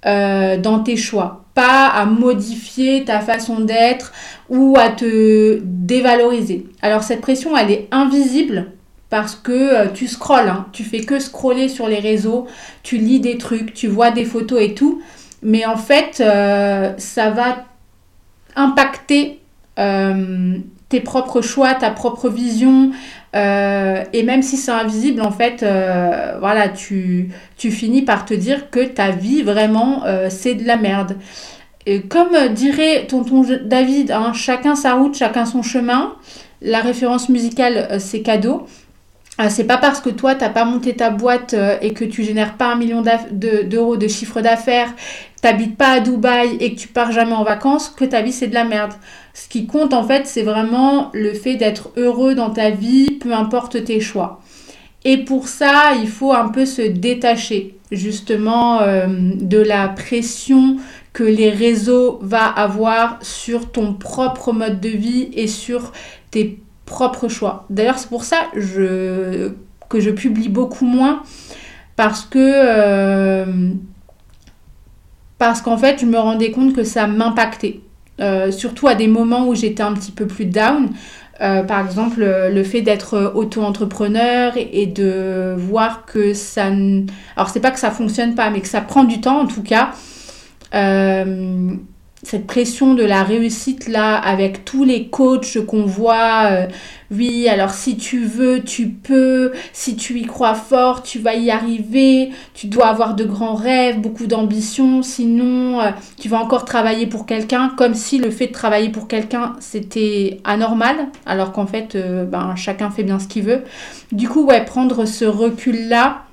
Dans tes choix, pas à modifier ta façon d'être ou à te dévaloriser. Alors cette pression, elle est invisible parce que tu scrolles, hein, tu fais que scroller sur les réseaux, tu lis des trucs, tu vois des photos et tout, mais en fait, ça va impacter tes propres choix, ta propre vision, et même si c'est invisible, en fait, voilà, tu finis par te dire que ta vie, vraiment, c'est de la merde. Et comme dirait tonton David, hein, chacun sa route, chacun son chemin, la référence musicale, c'est cadeau. C'est pas parce que toi, t'as pas monté ta boîte et que tu génères pas 1 million d'euros de chiffre d'affaires, t'habites pas à Dubaï et que tu pars jamais en vacances, que ta vie, c'est de la merde. Ce qui compte, en fait, c'est vraiment le fait d'être heureux dans ta vie, peu importe tes choix. Et pour ça, il faut un peu se détacher, justement, de la pression que les réseaux vont avoir sur ton propre mode de vie et sur tes propre choix. D'ailleurs, c'est pour ça que je publie beaucoup moins parce qu'en fait, je me rendais compte que ça m'impactait. Surtout à des moments où j'étais un petit peu plus down. Par exemple, le fait d'être auto-entrepreneur et de voir que ça... Alors, c'est pas que ça fonctionne pas, mais que ça prend du temps, en tout cas. Cette pression de la réussite là avec tous les coachs qu'on voit, oui alors si tu veux, tu peux, si tu y crois fort, tu vas y arriver, tu dois avoir de grands rêves, beaucoup d'ambition, sinon tu vas encore travailler pour quelqu'un, comme si le fait de travailler pour quelqu'un c'était anormal, alors qu'en fait ben, chacun fait bien ce qu'il veut. Du coup ouais, prendre ce recul là,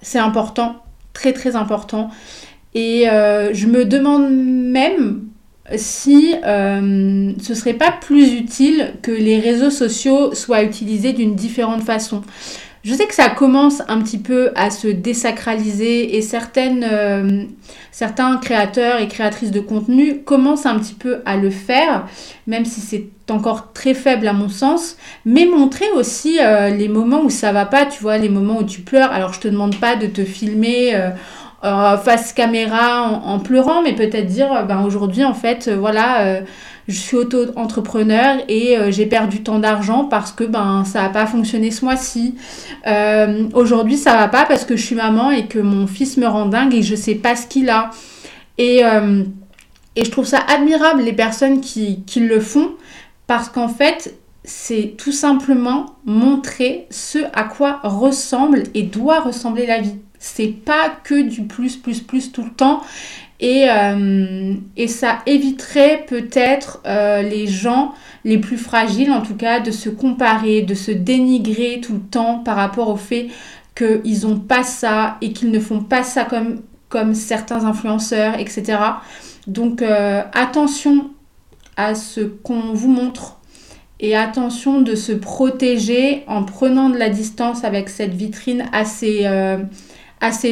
c'est important, très très important. Et je me demande même si ce serait pas plus utile que les réseaux sociaux soient utilisés d'une différente façon. Je sais que ça commence un petit peu à se désacraliser et certains créateurs et créatrices de contenu commencent un petit peu à le faire, même si c'est encore très faible à mon sens, mais montrer aussi les moments où ça va pas, tu vois, les moments où tu pleures. Alors je te demande pas de te filmer face caméra en pleurant, mais peut-être dire ben aujourd'hui en fait voilà, je suis auto-entrepreneur et j'ai perdu tant d'argent parce que ben ça a pas fonctionné ce mois-ci, aujourd'hui ça va pas parce que je suis maman et que mon fils me rend dingue et je sais pas ce qu'il a, et je trouve ça admirable les personnes qui le font, parce qu'en fait c'est tout simplement montrer ce à quoi ressemble et doit ressembler la vie. C'est pas que du plus tout le temps, et ça éviterait peut-être les gens les plus fragiles en tout cas de se comparer, de se dénigrer tout le temps par rapport au fait qu'ils n'ont pas ça et qu'ils ne font pas ça comme comme certains influenceurs, etc. Donc attention à ce qu'on vous montre et attention de se protéger en prenant de la distance avec cette vitrine assez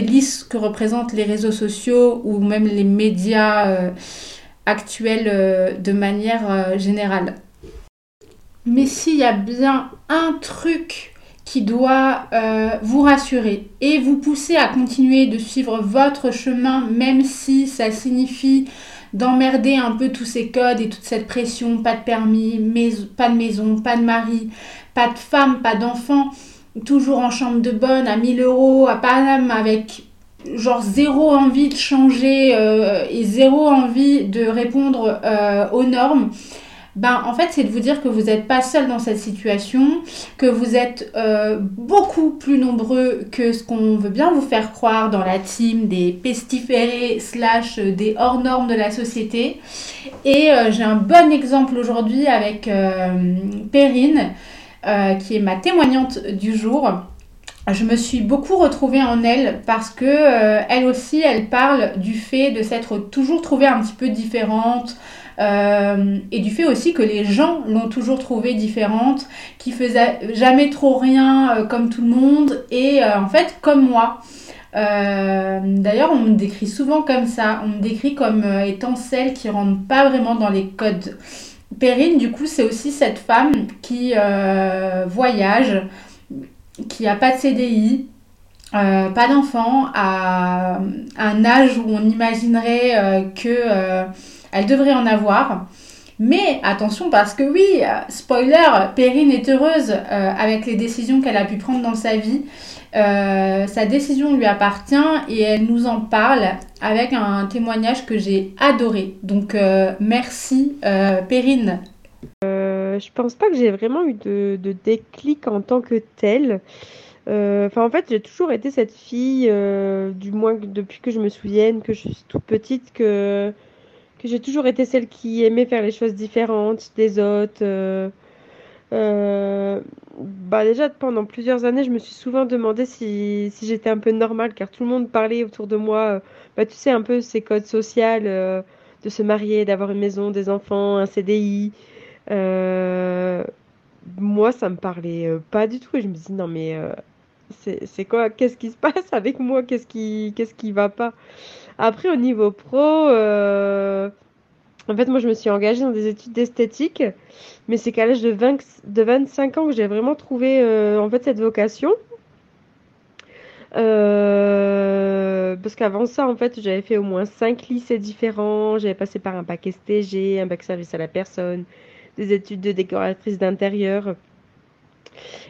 lisse que représentent les réseaux sociaux ou même les médias actuels de manière générale. Mais s'il y a bien un truc qui doit vous rassurer et vous pousser à continuer de suivre votre chemin, même si ça signifie d'emmerder un peu tous ces codes et toute cette pression, pas de permis, pas de maison, pas de mari, pas de femme, pas d'enfant, toujours en chambre de bonne à 1 000 euros, à Paname, avec genre zéro envie de changer et zéro envie de répondre aux normes. Ben, en fait, c'est de vous dire que vous n'êtes pas seul dans cette situation, que vous êtes beaucoup plus nombreux que ce qu'on veut bien vous faire croire dans la team des pestiférés / des hors-normes de la société. Et j'ai un bon exemple aujourd'hui avec Perrine, qui est ma témoignante du jour. Je me suis beaucoup retrouvée en elle parce que elle aussi, elle parle du fait de s'être toujours trouvée un petit peu différente, et du fait aussi que les gens l'ont toujours trouvée différente, qui faisait jamais trop rien comme tout le monde et en fait comme moi. D'ailleurs, on me décrit souvent comme ça, on me décrit comme étant celle qui rentre pas vraiment dans les codes. Perrine, du coup, c'est aussi cette femme qui voyage, qui a pas de CDI, pas d'enfant, à un âge où on imaginerait que... elle devrait en avoir, mais attention parce que oui, spoiler, Perrine est heureuse avec les décisions qu'elle a pu prendre dans sa vie. Sa décision lui appartient et elle nous en parle avec un témoignage que j'ai adoré. Donc merci Perrine. Je pense pas que j'ai vraiment eu de déclic en tant que telle. En fait, j'ai toujours été cette fille, du moins depuis que je me souvienne, que je suis toute petite, que j'ai toujours été celle qui aimait faire les choses différentes des autres. Déjà, pendant plusieurs années, je me suis souvent demandé si j'étais un peu normale, car tout le monde parlait autour de moi, tu sais, un peu ces codes sociaux, de se marier, d'avoir une maison, des enfants, un CDI. Moi, ça me parlait pas du tout, et je me dis, non mais... C'est quoi? Qu'est-ce qui se passe avec moi? Qu'est-ce qui va pas? Après, au niveau pro, en fait, moi, je me suis engagée dans des études d'esthétique, mais c'est qu'à l'âge de 25 ans que j'ai vraiment trouvé, en fait, cette vocation. Parce qu'avant ça, en fait, j'avais fait au moins 5 lycées différents, j'avais passé par un bac STG, un bac service à la personne, des études de décoratrice d'intérieur.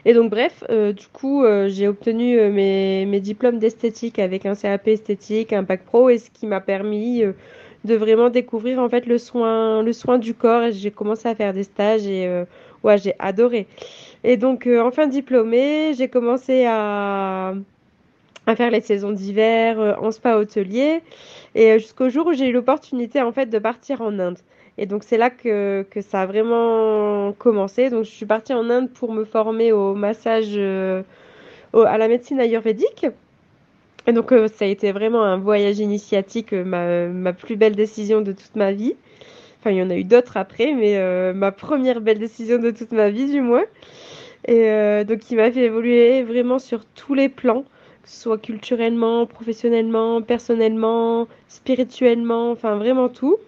Et donc bref, j'ai obtenu mes diplômes d'esthétique avec un CAP esthétique, un bac pro, et ce qui m'a permis de vraiment découvrir en fait le soin du corps. Et j'ai commencé à faire des stages et j'ai adoré. Et donc enfin diplômée, j'ai commencé à faire les saisons d'hiver en spa hôtelier, et jusqu'au jour où j'ai eu l'opportunité en fait de partir en Inde. Et donc, c'est là que ça a vraiment commencé. Donc, je suis partie en Inde pour me former au massage, à la médecine ayurvédique. Et donc, ça a été vraiment un voyage initiatique, ma plus belle décision de toute ma vie. Enfin, il y en a eu d'autres après, mais ma première belle décision de toute ma vie, du moins. Et donc, qui m'a fait évoluer vraiment sur tous les plans, que ce soit culturellement, professionnellement, personnellement, spirituellement, enfin, vraiment tout.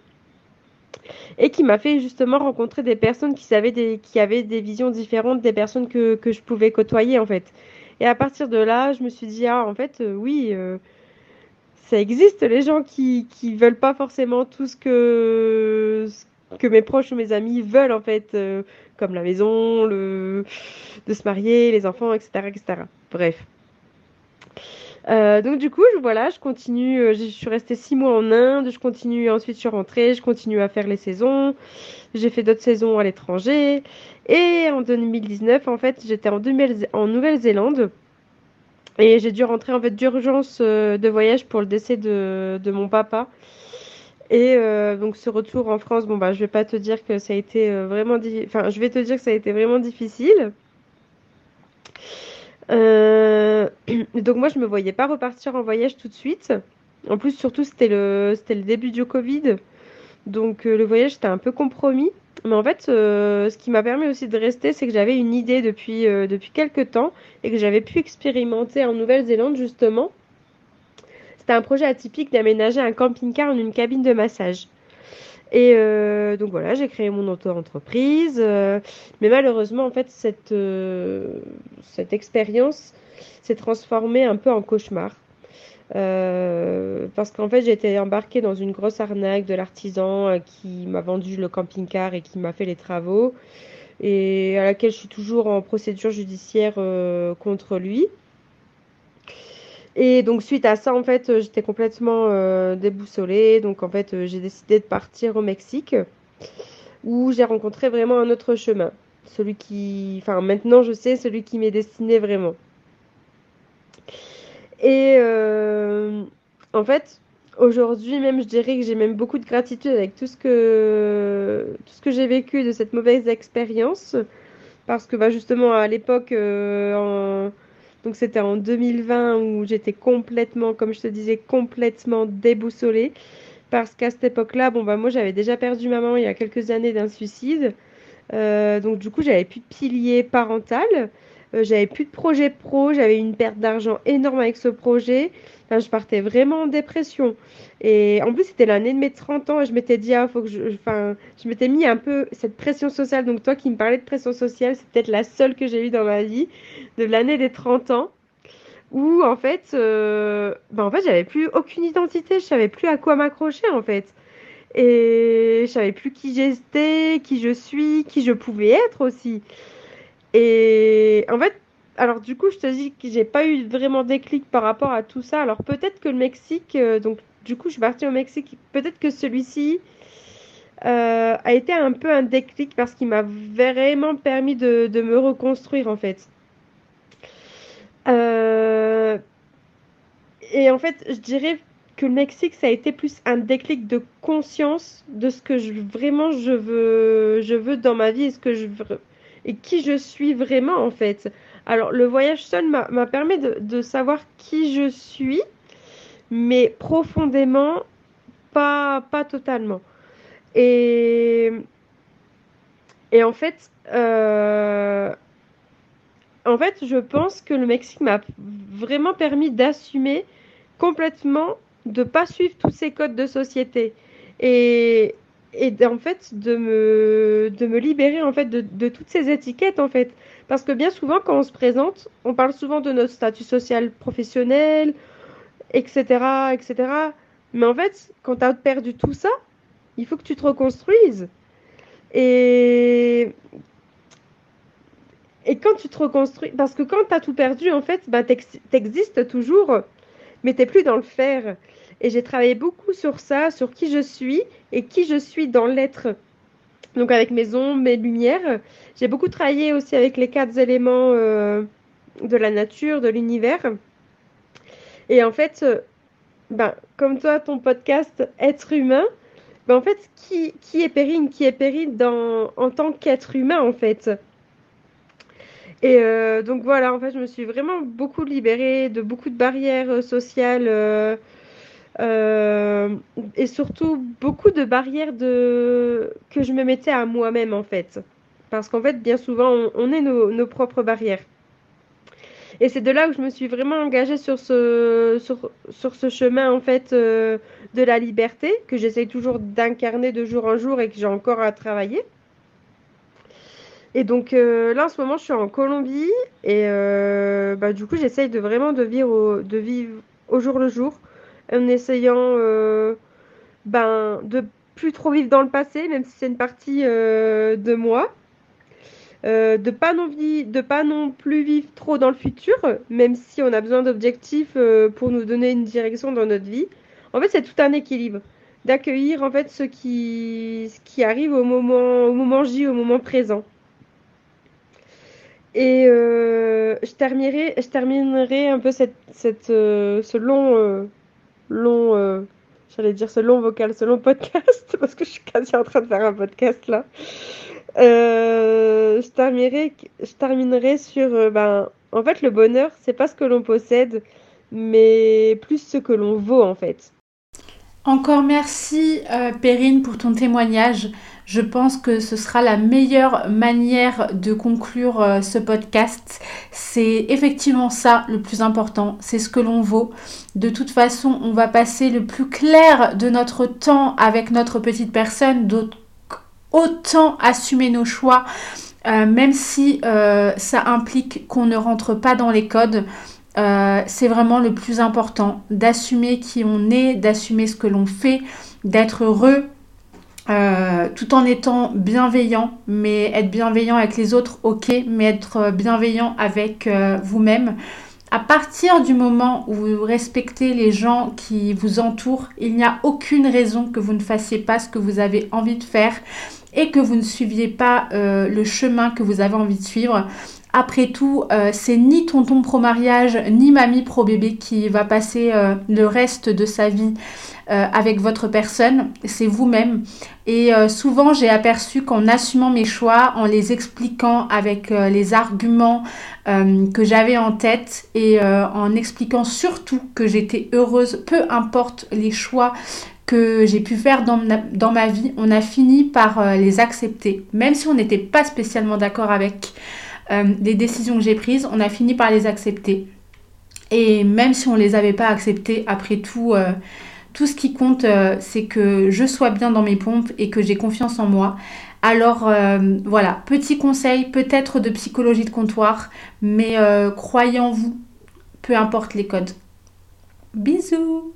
Et qui m'a fait justement rencontrer des personnes qui avaient des visions différentes des personnes que je pouvais côtoyer en fait. Et à partir de là, je me suis dit, en fait, oui, ça existe, les gens qui veulent pas forcément tout ce que mes proches ou mes amis veulent en fait, comme la maison, de se marier, les enfants, etc. etc. Bref. Donc du coup, je continue, je suis restée 6 mois en Inde, je continue, ensuite je suis rentrée, je continue à faire les saisons, j'ai fait d'autres saisons à l'étranger, et en 2019, en fait, j'étais en Nouvelle-Zélande, et j'ai dû rentrer en fait d'urgence de voyage pour le décès de mon papa, et donc ce retour en France, je vais pas te dire que ça a été vraiment, je vais te dire que ça a été vraiment difficile. Donc moi je me voyais pas repartir en voyage tout de suite En plus, surtout, c'était le début du Covid. Donc, le voyage, c'était un peu compromis. Mais en fait, ce qui m'a permis aussi de rester, c'est que j'avais une idée depuis quelques temps et que j'avais pu expérimenter en Nouvelle-Zélande, justement. C'était un projet atypique d'aménager un camping-car en une cabine de massage. Et donc voilà, j'ai créé mon auto-entreprise. Mais malheureusement, en fait, cette expérience s'est transformée un peu en cauchemar. Parce qu'en fait, j'ai été embarquée dans une grosse arnaque de l'artisan qui m'a vendu le camping-car et qui m'a fait les travaux. Et à laquelle je suis toujours en procédure judiciaire contre lui. Et donc suite à ça, en fait, j'étais complètement déboussolée. Donc en fait, j'ai décidé de partir au Mexique où j'ai rencontré vraiment un autre chemin. Maintenant je sais, celui qui m'est destiné vraiment. Et en fait, aujourd'hui même, je dirais que j'ai même beaucoup de gratitude avec tout ce que j'ai vécu de cette mauvaise expérience. Parce que justement, à l'époque... Donc c'était en 2020 où j'étais complètement, comme je te disais, complètement déboussolée. Parce qu'à cette époque-là, moi j'avais déjà perdu maman il y a quelques années d'un suicide. Donc du coup, j'avais plus de pilier parental. J'avais plus de projet pro. J'avais une perte d'argent énorme avec ce projet. Enfin, je partais vraiment en dépression. Et en plus, c'était l'année de mes 30 ans. Et je m'étais dit, je m'étais mis un peu cette pression sociale. Donc toi qui me parlais de pression sociale, c'est peut-être la seule que j'ai eue dans ma vie, de l'année des 30 ans, où en fait, j'avais plus aucune identité. Je savais plus à quoi m'accrocher en fait. Et je savais plus qui j'étais, qui je suis, qui je pouvais être aussi. Et en fait, alors du coup, je te dis que j'ai pas eu vraiment déclic par rapport à tout ça. Alors peut-être que le Mexique, donc du coup, je suis partie au Mexique. Peut-être que celui-ci a été un peu un déclic parce qu'il m'a vraiment permis de me reconstruire en fait. Et en fait, je dirais que le Mexique, ça a été plus un déclic de conscience de ce que je veux dans ma vie et ce que je veux. Et qui je suis vraiment en fait. Alors le voyage seul m'a permis de savoir qui je suis, mais profondément, pas totalement. Et en fait, je pense que le Mexique m'a vraiment permis d'assumer complètement, de ne pas suivre tous ces codes de société. Et en fait, de me libérer en fait, de toutes ces étiquettes. En fait. Parce que bien souvent, quand on se présente, on parle souvent de notre statut social professionnel, etc. etc. Mais en fait, quand tu as perdu tout ça, il faut que tu te reconstruises. Et quand tu te reconstruis... Parce que quand tu as tout perdu, en fait, t'existes toujours, mais t'es plus dans le faire. Et j'ai travaillé beaucoup sur ça, sur qui je suis et qui je suis dans l'être. Donc avec mes ombres, mes lumières. J'ai beaucoup travaillé aussi avec les 4 éléments de la nature, de l'univers. Et en fait, comme toi, ton podcast « Être humain », en fait, qui est Perrine ? Qui est Perrine en tant qu'être humain, en fait ? Et donc voilà, en fait, je me suis vraiment beaucoup libérée de beaucoup de barrières sociales... et surtout beaucoup de barrières que je me mettais à moi-même en fait, parce qu'en fait bien souvent on est nos propres barrières, et c'est de là où je me suis vraiment engagée sur ce chemin en fait de la liberté, que j'essaye toujours d'incarner de jour en jour et que j'ai encore à travailler. Et donc là en ce moment je suis en Colombie, et du coup j'essaye de vraiment de vivre au jour le jour, en essayant de plus trop vivre dans le passé, même si c'est une partie de moi, de pas non plus vivre trop dans le futur, même si on a besoin d'objectifs pour nous donner une direction dans notre vie. En fait, c'est tout un équilibre, d'accueillir en fait ce qui arrive au moment J, au moment présent. Et je terminerai un peu ce long podcast, parce que je suis quasi en train de faire un podcast là. Je terminerai sur, en fait, le bonheur, c'est pas ce que l'on possède, mais plus ce que l'on vaut en fait. Encore merci Perrine pour ton témoignage. Je pense que ce sera la meilleure manière de conclure ce podcast. C'est effectivement ça le plus important, c'est ce que l'on vaut. De toute façon, on va passer le plus clair de notre temps avec notre petite personne, donc autant assumer nos choix, même si ça implique qu'on ne rentre pas dans les codes. C'est vraiment le plus important, d'assumer qui on est, d'assumer ce que l'on fait, d'être heureux tout en étant bienveillant, mais être bienveillant avec les autres, ok, mais être bienveillant avec vous-même. À partir du moment où vous respectez les gens qui vous entourent, il n'y a aucune raison que vous ne fassiez pas ce que vous avez envie de faire et que vous ne suiviez pas le chemin que vous avez envie de suivre. Après tout, c'est ni tonton pro mariage, ni mamie pro bébé qui va passer le reste de sa vie avec votre personne, c'est vous-même. Et souvent, j'ai aperçu qu'en assumant mes choix, en les expliquant avec les arguments que j'avais en tête et en expliquant surtout que j'étais heureuse, peu importe les choix que j'ai pu faire dans ma vie, on a fini par les accepter. Même si on n'était pas spécialement d'accord avec les décisions que j'ai prises, on a fini par les accepter. Et même si on ne les avait pas acceptées, après tout, tout ce qui compte, c'est que je sois bien dans mes pompes et que j'ai confiance en moi. Alors voilà, petit conseil peut-être de psychologie de comptoir, mais croyez en vous, peu importe les codes. Bisous!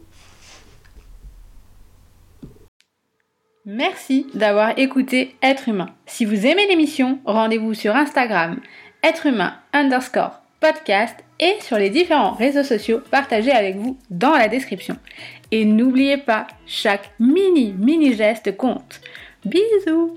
Merci d'avoir écouté Être Humain. Si vous aimez l'émission, rendez-vous sur Instagram, êtrehumain_podcast et sur les différents réseaux sociaux partagés avec vous dans la description. Et n'oubliez pas, chaque mini geste compte. Bisous!